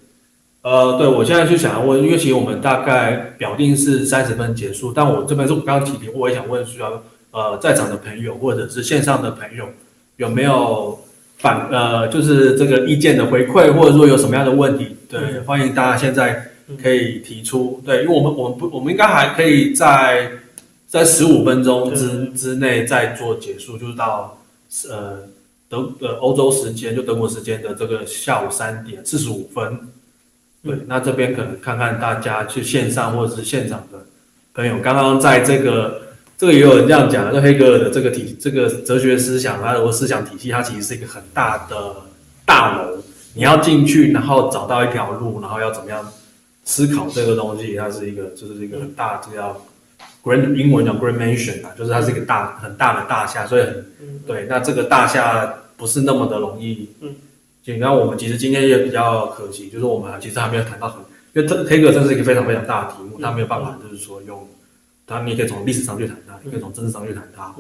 呃，对我现在就想要问，因为其实我们大概表定是三十分结束，但我这边是我刚刚提题，我也想问需要。呃，在场的朋友或者是线上的朋友，有没有反呃，就是这个意见的回馈，或者说有什么样的问题？对，嗯、欢迎大家现在可以提出。对，因为我们我们不，我们应该还可以在在十五分钟之之内再做结束，就是到呃德呃欧洲时间就德国时间的这个下午三点四十五分。对，那这边可能看看大家去线上或者是现场的朋友，刚刚在这个这个也有人这样讲，就黑格尔的这个体这个哲学思想，它的思想体系，它其实是一个很大的大楼，你要进去，然后找到一条路，然后要怎么样思考这个东西，它是一个就是一个很大，这叫 grand 英文叫 grand mansion 啊，就是它是一个大很大的大厦，所以很对，那这个大厦不是那么的容易。然后我们其实今天也比较可惜，就是我们其实还没有谈到很，因为黑格尔真是一个非常非常大的题目，他没有办法就是说用，他你也可以从历史上去谈它，你可以从政治上去谈它。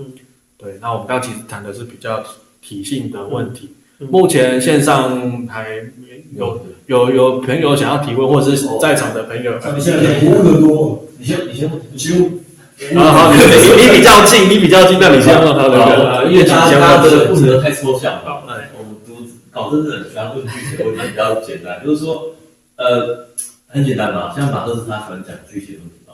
对，那我们刚刚其实谈的是比较体性的问题。目前线上还有有有朋友想要提问，或者是在场的朋友，啊、你现在服务的多，你先你先你先啊好，你你比较近，你比较近，那你先问他的，因为大家的问题太抽象了。搞政治很难问具体的问题比较简单，就是说，呃，很简单嘛，像马克思他喜欢讲具体的问题嘛。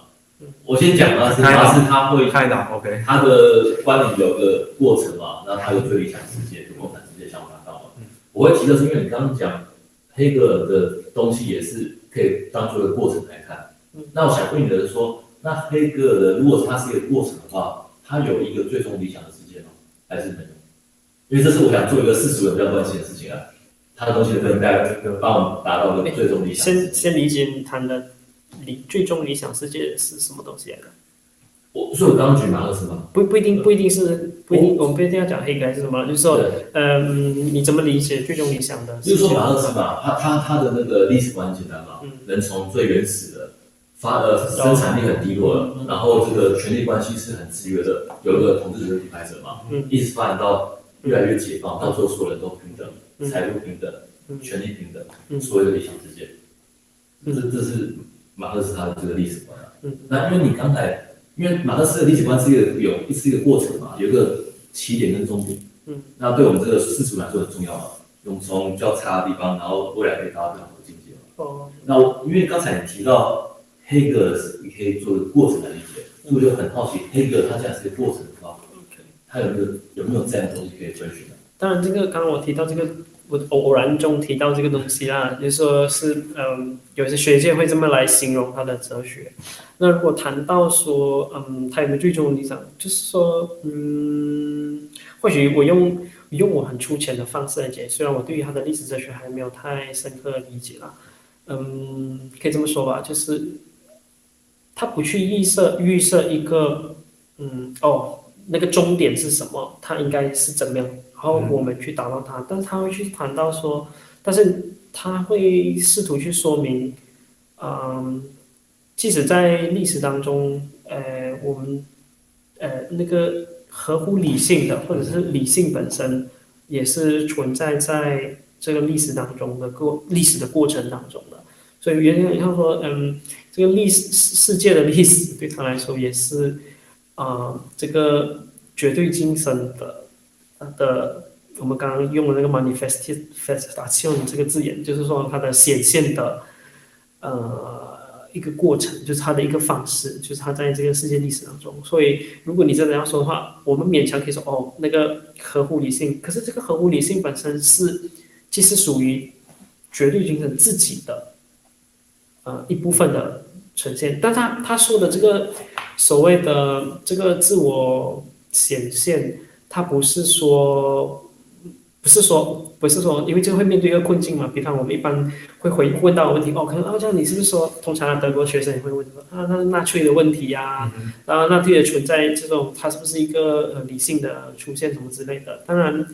我先讲的是马克思他会看到 OK， 他的观点有个过程嘛，然后他有最理想世界、最梦想世界想法到嘛。我会提的是，因为你刚刚讲黑格尔的东西也是可以当做一个过程来看。那我想问你的是说，那黑格尔的如果他是一个过程的话，他有一个最终理想的世界吗？还是没有？因为这是我想做一个世俗人比较关心的事情啊，他的东西能不能带帮我们达到最终理想？先先理解你谈的理最终理想世界是什么东西来的？我所以我刚刚举马克思嘛，不不一定不一定是不一定、哦、我们不一定要讲黑格尔是什么，就是说，嗯，你怎么理解最终理想的？就是说马克思嘛，他他他的那个历史观很简单嘛，嗯、人从最原始的发呃生产力很低落了，嗯、然后这个权力关系是很制约的，有一个统治者、独裁者嘛，嗯、一直发展到。越来越解放，到时候所有人都平等，财富平等，嗯、权力平等，嗯、所有的理想世界，嗯、这这是马克思他的这个历史观、啊嗯、那因为你刚才，因为马克思的历史观是一个有是一个过程嘛，有一个起点跟终点。嗯、那对我们这个世俗来说很重要嘛，我们从比较差的地方，然后未来可以达到更好的境界嘛。哦。那我因为刚才你提到黑格尔，你可以做一个过程来理解，所以我就很好奇，黑格尔他讲是一个过程的话。他有没有有没有这样的东西可以追寻？当然，这个刚刚我提到这个，我偶然中提到这个东西啦，就是说是嗯，有些学界会这么来形容他的哲学。那如果谈到说嗯，他有没有最终理想，就是说嗯，或许我用用我很粗浅的方式来解，虽然我对于他的历史哲学还没有太深刻的理解啦，嗯，可以这么说吧，就是他不去预设预设一个嗯哦。那个终点是什么？它应该是怎么样？然后我们去达到它，嗯、但是他会去谈到说，但是他会试图去说明，嗯，即使在历史当中，呃，我们呃那个合乎理性的，或者是理性本身，也是存在在这个历史当中的过历史的过程当中的。所以原来他说，嗯，这个历史世界的历史对他来说也是。啊、呃，这个绝对精神的，它的我们刚刚用的那个 manifestation 这个字眼，就是说它的显现的，呃，一个过程，就是它的一个方式，就是它在这个世界历史当中。所以，如果你真的要说的话，我们勉强可以说哦，那个合乎理性。可是这个合乎理性本身是，其实属于绝对精神自己的，呃，一部分的呈现。但他他说的这个。所谓的这个自我显现，它不是说，不是说，不是说，因为就会面对一个困境嘛。比方我们一般会回问到问题，哦，可能哦，这样你是不是说，通常德国学生也会问说啊，那纳粹的问题呀、啊，然后纳粹的存在这种，它是不是一个、呃、理性的出现什么之类的？当然，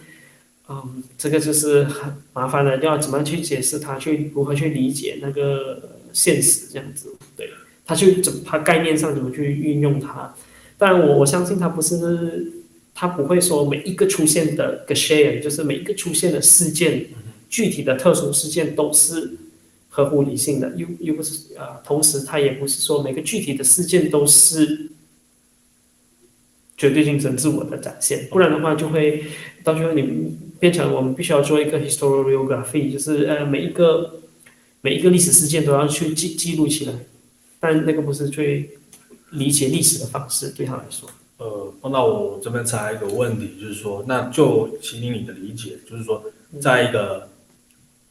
嗯，这个就是很麻烦的，要怎么去解释它，去如何去理解那个现实这样子，对。他去怎他概念上怎么去运用它？当然我，我我相信他不是，他不会说每一个出现的 geschehen 就是每一个出现的事件，具体的特殊事件都是合乎理性的，又又不是啊、呃。同时，他也不是说每个具体的事件都是绝对精神自我的展现，不然的话就会到最后你变成我们必须要做一个 historiography， 就是呃每一个每一个历史事件都要去记记录起来。但那个不是最理解历史的方式对他来说。呃，那我这边才一个问题，就是说，那就麒麟你的理解，就是说，在一个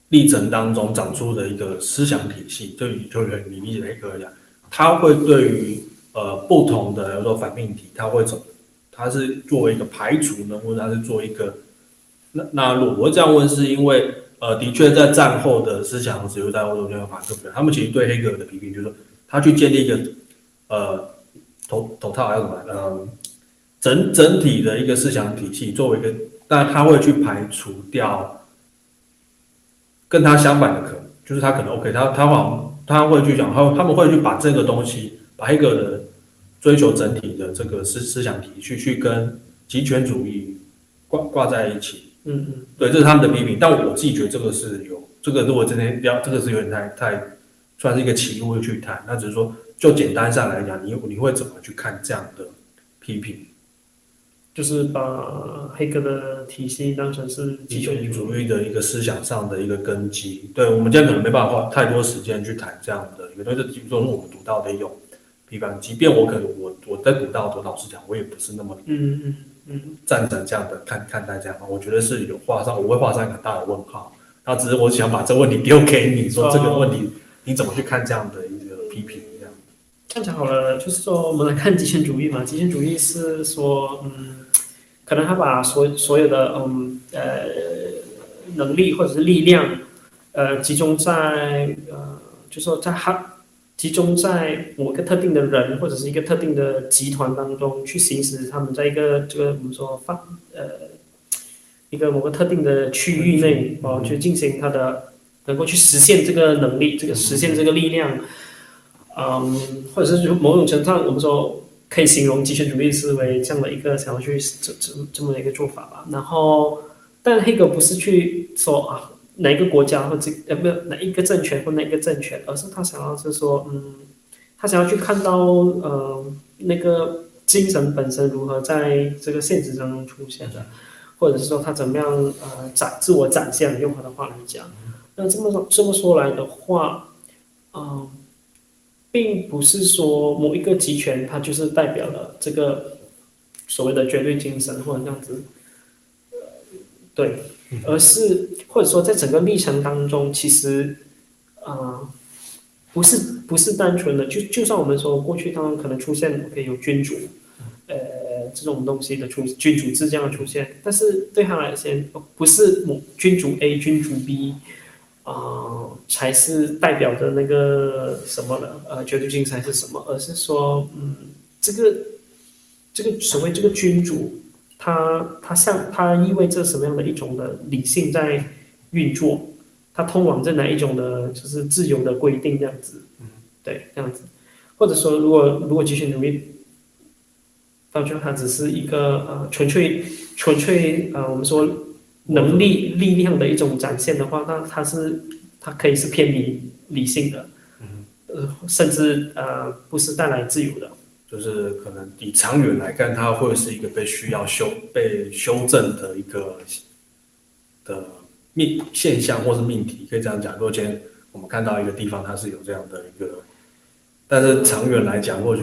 历程当中长出的一个思想体系，就你就你理解的一个呀，它会对于呃不同的比如说反命题，它会怎么？它是作为一个排除呢，或者它是做一个？那那如果这样问，是因为呃，的确在战后的思想自由在欧洲圈和马克思，他们其实对黑格尔的批评，就是说他去建立一个呃头头套还有什么呃整整体的一个思想体系，作为一个，但他会去排除掉。跟他相反的可能，就是他可能 OK， 他他往他会去讲，他他们会去把这个东西，把黑格尔的追求整体的这个思思想体系去跟极权主义挂挂在一起。嗯嗯，对，这是他们的批评。但我自己觉得这个是有，这个如果真的要，这个是有点太太算是一个歧路去谈。那只是说，就简单上来讲，你你会怎么去看这样的批评？就是把黑格的体系当成是极权主义的一个思想上的一个根基。对，我们今天可能没办法花太多时间去谈这样的一个，因为这基本上是我们读到的一种批判。即便我可能我我在读到的，老实讲，我也不是那么嗯嗯嗯赞成这样的看看待这样的，我觉得是有画上，我会画上一个大的问号。那只是我想把这问题丢给你说，这个问题你怎么去看这样的一个批评？这样讲好了，就是说我们来看极权主义嘛。极权主义是说，嗯，可能他把所所有的嗯呃能力或者是力量，呃集中在呃，就是说在他集中在某个特定的人或者是一个特定的集团当中去行使他们在一个这个我们说范呃一个某个特定的区域内哦去进行他的能够去实现这个能力，这个实现这个力量。嗯，或者是某种程度上，我们说可以形容极权主义思维这样的一个想要去这这这么的一个做法吧。然后，但黑格不是去说啊哪一个国家或者呃没有哪一个政权或哪一个政权，而是他想要是说，嗯，他想要去看到呃那个精神本身如何在这个现实当中出现的，或者是说他怎么样呃展自我展现，用他的话来讲。那这么这么说来的话，嗯、呃。并不是说某一个集权，它就是代表了这个所谓的绝对精神或者这样子，对，而是或者说在整个历程当中，其实啊、呃，不是不是单纯的，就就算我们说过去他们可能出现 OK 有君主，呃这种东西的出君主制这样的出现，但是对他来说不是某君主 A 君主 B。啊、呃，才是代表的那个什么了？呃，绝对精神是什么？而是说，嗯，这个这个所谓这个君主，他他像他意味着什么样的一种的理性在运作？他通往着哪一种的，就是自由的规定这样子？对，这样子。或者说，如果如果极权主义，到最后它只是一个呃纯粹纯粹呃，我们说。能力力量的一种展现的话，那它是它可以是偏理理性的，嗯、呃，甚至呃不是带来自由的，就是可能以长远来看，它会是一个被需要修被修正的一个的命现象或是命题，可以这样讲。如果今天我们看到一个地方，它是有这样的一个，但是长远来讲，或许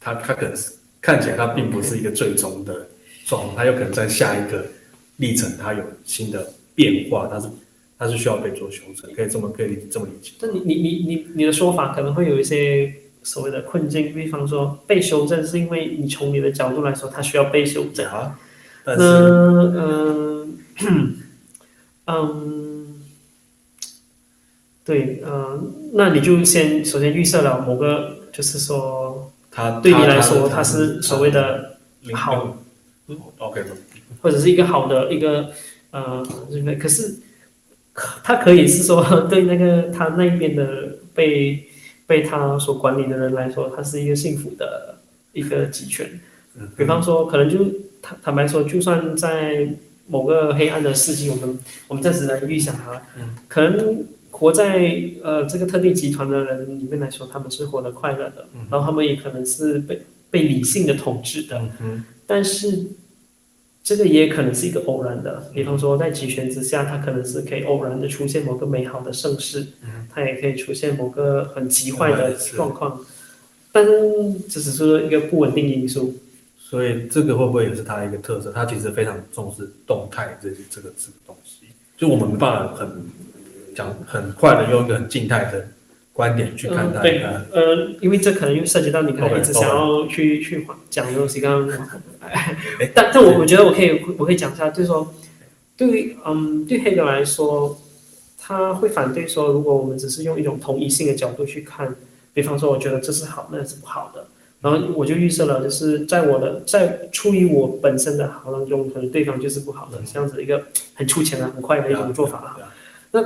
它它可能是看起来它并不是一个最终的状况，它有可能在下一个。历程它有新的变化，它是它是需要被做修正，可以这么可以这么理解。但你你你你你的说法可能会有一些所谓的困境，比方说被修正是因为你从你的角度来说，它需要被修正啊。那嗯嗯、呃呃对嗯、呃，那你就先首先预设了某个，就是说它对你来说它是所谓的好。OK， 或者是一个好的一个呃，可是他可以是说对那个他那边的被被他所管理的人来说，他是一个幸福的一个集权。比方说，可能就坦坦白说，就算在某个黑暗的世纪，我们我们暂时来预想啊，可能活在呃这个特定集团的人里面来说，他们是活得快乐的，然后他们也可能是被被理性的统治的。但是，这个也可能是一个偶然的。比方说，在集权之下，它可能是可以偶然的出现某个美好的盛世，它也可以出现某个很极坏的状况。但是这只是一个不稳定因素。所以这个会不会也是它的一个特色？它其实非常重视动态这这个这个东西，就我们没办法很讲很快的用一个很静态的观点去看待、嗯。对，呃，因为这可能又涉及到你可能一直想要去、okay, 去讲的东西。刚刚，但但我我觉得我可以我可以讲一下，就是说，对于嗯对黑格来说，他会反对说，如果我们只是用一种同一性的角度去看，比方说我觉得这是好，那是不好的，然后我就预设了，就是在我的在出于我本身的好当中，可能对方就是不好的，这样子一个很粗浅的、很快的一种做法。那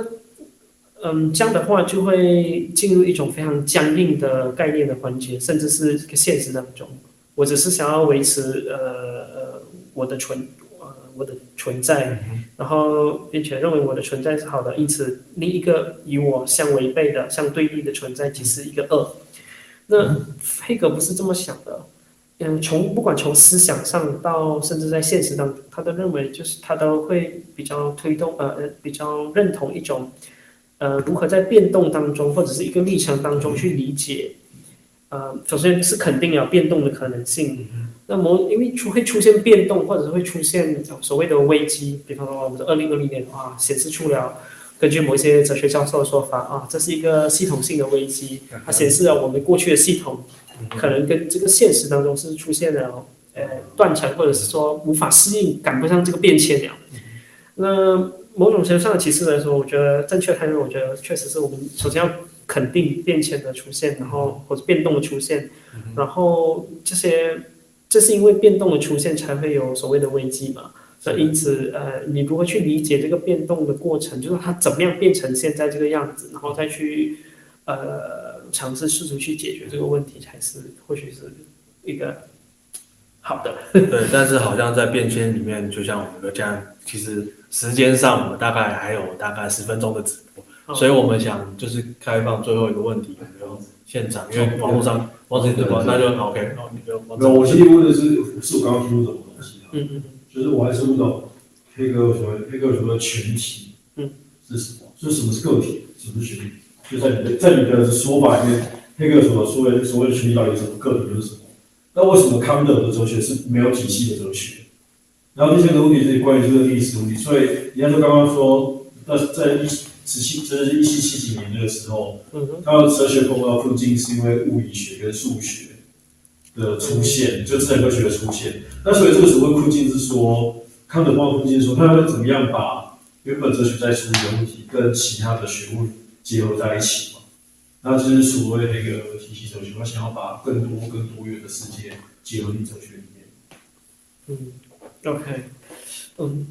嗯，这样的话就会进入一种非常僵硬的概念的环节，甚至是一个现实当中。我只是想要维持呃我的存呃我的存在，然后并且认为我的存在是好的，因此另一个与我相违背的、相对立的存在，即是一个恶。那黑格不是这么想的，嗯，从不管从思想上到甚至在现实当中，他都认为就是他都会比较推动呃比较认同一种。呃，如何在变动当中，或者是一个历程当中去理解？呃，首先是肯定有变动的可能性。那么，因为出会出现变动，或者是会出现所谓的危机，比方说我们的二零二零年啊，显示出了，根据某些哲学教授的说法啊，这是一个系统性的危机，它显示了我们过去的系统可能跟这个现实当中是出现了呃断层，或者是说无法适应，赶不上这个变迁了。那。某种程度上，其实来说，我觉得正确态度，我觉得确实是我们首先要肯定变迁的出现，然后或者变动的出现，然后这些，这是因为变动的出现才会有所谓的危机嘛。那因此，呃，你如何去理解这个变动的过程，就是它怎么样变成现在这个样子，然后再去，呃，尝试试图去解决这个问题，才是或许是一个好的。对，但是好像在变迁里面，就像我们这样，其实。时间上，我们大概还有大概十分钟的直播，所以我们想就是开放最后一个问题，有没有现场？因为网络上，网络上那就 OK。那我其实问的是，不是我刚刚听不懂的东西啊，嗯嗯，就是我还是不懂黑格什么黑格什么群体，嗯，是什么？就是什么是个体，什么是群体？就在你的在你的说法里面，黑格什么所谓所谓的群体到底什么，个体又是什么？那为什么康德的哲学是没有体系的哲学？然后第三个问题是关于这个历史问题，所以你看，就刚刚说，那在一十七，就是一七七几年那个时候，他的哲学风潮附近是因为物理学跟数学的出现，就自然科学的出现。那所以这个所谓困境是说，康德包括困境说，他要怎么样把原本哲学在处理的问题跟其他的学问结合在一起嘛？那就是所谓那个体系哲学，他想要把更多更多元的世界结合进哲学里面。嗯。OK， 嗯，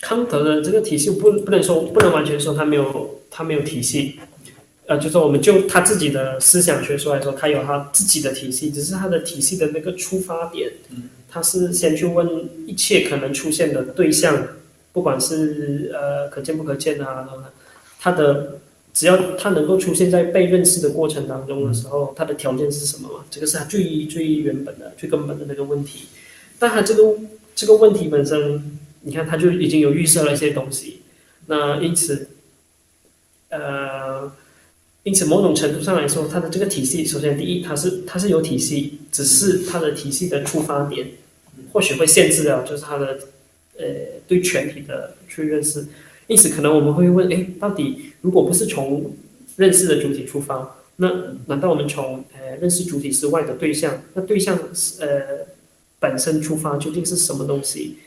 康德的这个体系不不能说不能完全说他没有他没有体系，呃，就是我们就他自己的思想学说来说，他有他自己的体系，只是他的体系的那个出发点，他是先去问一切可能出现的对象，不管是呃可见不可见啊，他的只要他能够出现在被认识的过程当中的时候，他的条件是什么嘛？这个是他最最原本的最根本的那个问题，但他这个。这个问题本身，你看，它就已经有预设了一些东西，那因此，呃，因此某种程度上来说，它的这个体系，首先第一，它是它是有体系，只是它的体系的出发点，或许会限制了，就是它的呃对全体的去认识，因此可能我们会问，哎，到底如果不是从认识的主体出发，那难道我们从呃认识主体之外的对象，那对象呃？本身出发究竟是什么东西？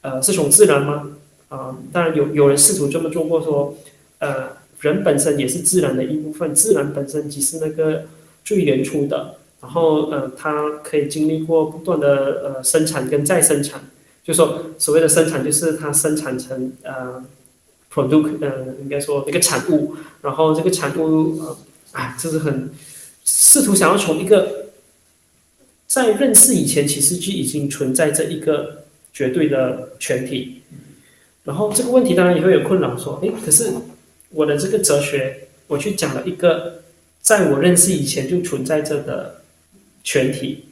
呃，是从自然吗？啊、呃，当然有有人试图这么做过，说，呃，人本身也是自然的一部分，自然本身即是那个最原初的，然后呃，它可以经历过不断的呃生产跟再生产，就说所谓的生产就是它生产成呃 product， 呃，应该说那个产物，然后这个产物呃，哎，就是很试图想要从一个。在认识以前，其实就已经存在这一个绝对的全体。然后这个问题当然也会有困扰，说，哎，可是我的这个哲学，我去讲了一个在我认识以前就存在着的全体，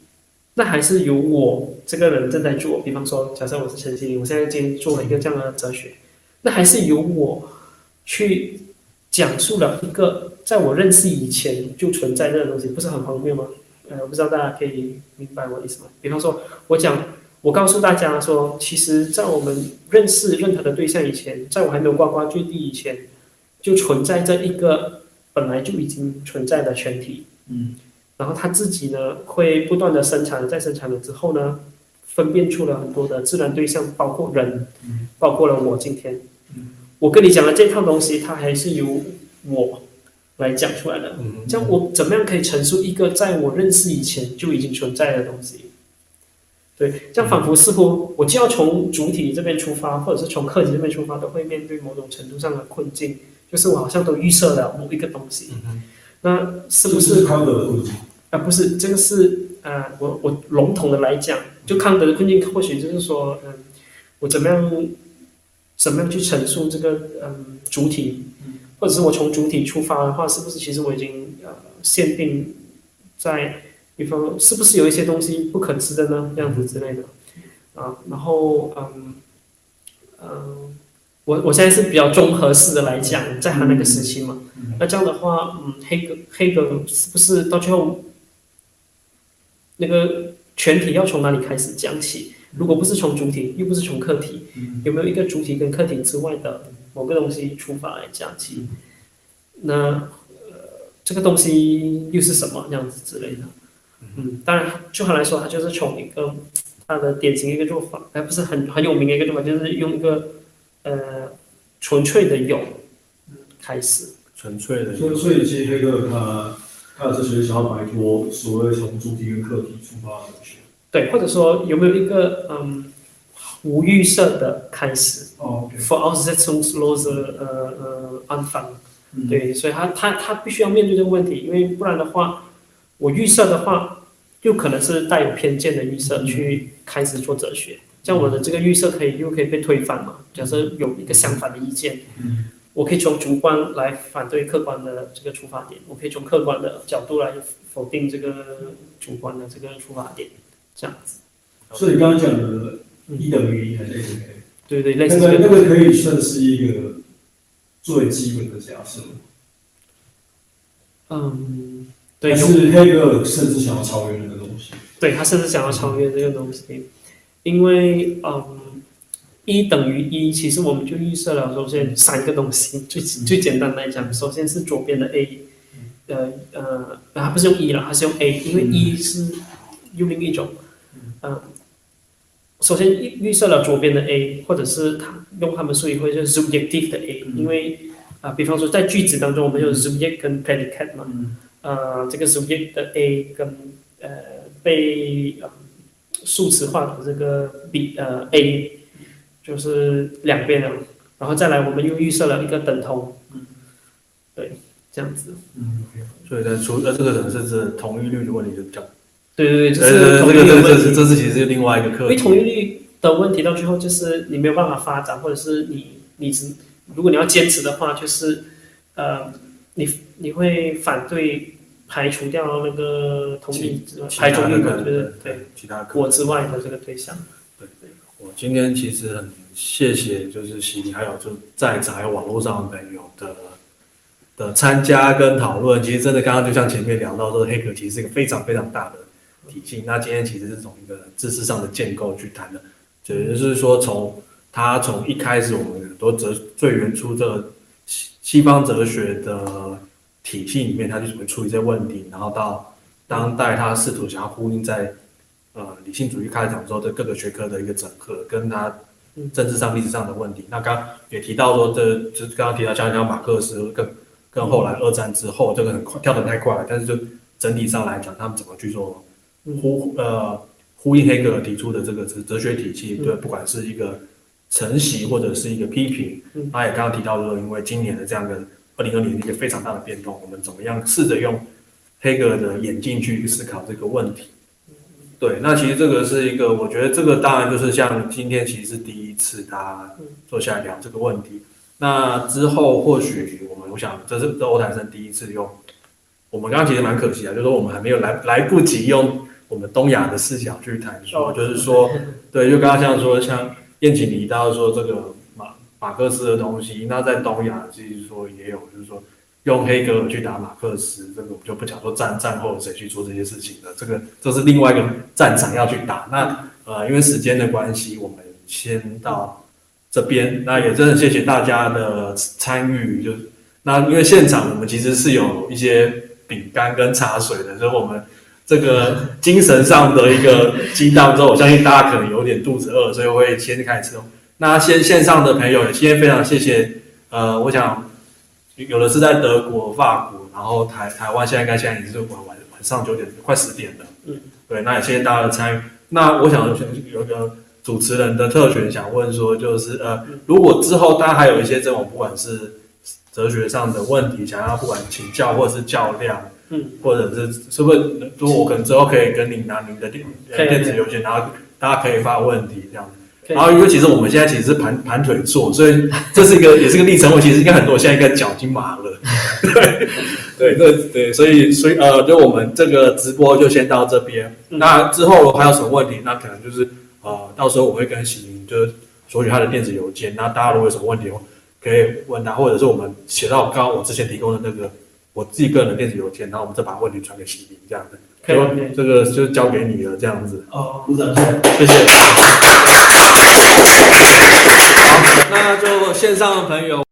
那还是由我这个人正在做。比方说，假设我是陈锡林，我现在今天做了一个这样的哲学，那还是由我去讲述了一个在我认识以前就存在着的东西，不是很荒谬吗？呃，我不知道大家可以明白我的意思吗？比方说，我讲，我告诉大家说，其实，在我们认识任何的对象以前，在我还没有呱呱坠地以前，就存在着一个本来就已经存在的全体，嗯，然后他自己呢会不断的生产，再生产了之后呢，分辨出了很多的自然对象，包括人，嗯、包括了我今天，嗯、我跟你讲的这套东西，它还是由我来讲出来的，这样我怎么样可以陈述一个在我认识以前就已经存在的东西？对，这样仿佛似乎我就要从主体这边出发，或者是从客体这边出发，都会面对某种程度上的困境，就是我好像都预设了某一个东西。嗯、那是不是康德的困境？啊，不是，这个是呃，我我笼统的来讲，就康德的困境，或许就是说，嗯，我怎么样怎么样去陈述这个嗯主体。或者是我从主体出发的话，是不是其实我已经呃限定在，比方是不是有一些东西不可知的呢？这样子之类的，啊，然后嗯嗯、呃，我我现在是比较综合式的来讲，在他那个时期嘛，嗯、那这样的话，嗯，黑格黑格是不是到最后那个全体要从哪里开始讲起？如果不是从主体，又不是从客体，有没有一个主体跟客体之外的？某个东西出发来讲起，那、呃、这个东西又是什么这样子之类的？嗯，当然，就他来说，他就是从一个他的典型一个做法，还不是很很有名的一个做法，就是用一个呃纯粹的有开始。纯粹的有。所以其实黑格尔他他的哲学想要摆脱所谓从主体跟客体出发的东西。对，或者说有没有一个嗯？无预设的开始 ，Voraussetzungslose 呃呃安放，对，所以他他他必须要面对这个问题，因为不然的话，我预设的话，又可能是带有偏见的预设去开始做哲学，像我的这个预设可以又可以被推翻嘛？假设有一个相反的意见，我可以从主观来反对客观的这个出发点，我可以从客观的角度来否定这个主观的这个出发点，这样子。所以你刚刚讲的。一等于一还是 A 等于 A？ 对对，类似那个那个可以算是一个最基本的假设。嗯，对。但是黑格尔甚至想要超越那个东西。对，他甚至想要超越这个东西，因为嗯，一等于一，其实我们就预设了，首先三个东西，最最简单来讲，首先是左边的 A， 呃呃，他不是用一了，他是用 A， 因为一是又另一种，嗯。呃首先预设了左边的 A， 或者是用他们术语会就是 subjective 的 A， 因为啊、呃，比方说在句子当中我们有 subject 跟 predicate 嘛，呃，这个 subject 的 A 跟呃被、呃、数词化的这个 B 呃 A 就是两边了，然后再来我们又预设了一个等同，对，这样子。嗯，所以在除了这个等式同一律的问题就比较。对对对，就是同一律的问题。这是其实是另外一个课题。因为同一律的问题到最后就是你没有办法发展，或者是你你只如果你要坚持的话，就是呃你你会反对排除掉那个同一排除那个就是对其他我之外的这个对象。对对，我今天其实很谢谢就是喜尼还有就在场还有网络上的朋友的。的参加跟讨论，其实真的刚刚就像前面聊到说，黑格其实是一个非常非常大的。体系。那今天其实是从一个知识上的建构去谈的，也就是说从他从一开始我们很多哲最原初的西方哲学的体系里面，他就怎么处理这些问题，然后到当代他试图想要呼应在呃理性主义开展之后的各个学科的一个整合，跟他政治上历史上的问题。那刚也提到说这就刚刚提到像像马克思跟跟后来二战之后这个很快跳得太快了，但是就整体上来讲他们怎么去做。呼呃呼应黑格尔提出的这个哲学体系，对，不管是一个承袭或者是一个批评，他也刚刚提到了，因为今年的这样的二零二零年一个非常大的变动，我们怎么样试着用黑格尔的眼镜去思考这个问题？对，那其实这个是一个，我觉得这个当然就是像今天其实是第一次他坐下来聊这个问题，那之后或许我们我想这是欧台生第一次用，我们刚刚其实蛮可惜啊，就是说我们还没有来来不及用。我们东亚的视角去谈说，就是说，对，就刚刚像说，像燕景提到说这个马马克思的东西，那在东亚就是说也有，就是说用黑格尔去打马克思，这个我们就不讲说战战后谁去做这些事情了，这个这是另外一个战场要去打。那呃，因为时间的关系，我们先到这边。那也真的谢谢大家的参与，就那因为现场我们其实是有一些饼干跟茶水的，所以我们这个精神上的一个激荡之后，我相信大家可能有点肚子饿，所以我会先开始吃。那先线上的朋友也今天非常谢谢，呃，我想有的是在德国、法国，然后台台湾现在应该现在已经是晚晚晚上九点快十点了，嗯，对，那也谢谢大家的参与。那我想有个主持人的特权想问说，就是呃，如果之后大家还有一些这种不管是哲学上的问题，想要不管请教或者是较量，嗯，或者是是不是，如果我可能之后可以跟您拿您的电电子邮件，然后大家可以发问题这样。然后因为其实我们现在其实是盘盘腿坐，所以这是一个也是一个历程。我其实应该很多现在应该脚已经麻了，对对对，所以所以呃，就我们这个直播就先到这边。嗯、那之后还有什么问题？那可能就是呃，到时候我会跟喜云就是索取他的电子邮件。那大家如果有什么问题，可以问他，或者是我们写到刚刚我之前提供的那个我自己个人的电子邮件，然后我们再把问题传给喜云这样子。可以，这个就交给你了，这样子。哦，鼓掌，谢谢。好，那就线上的朋友。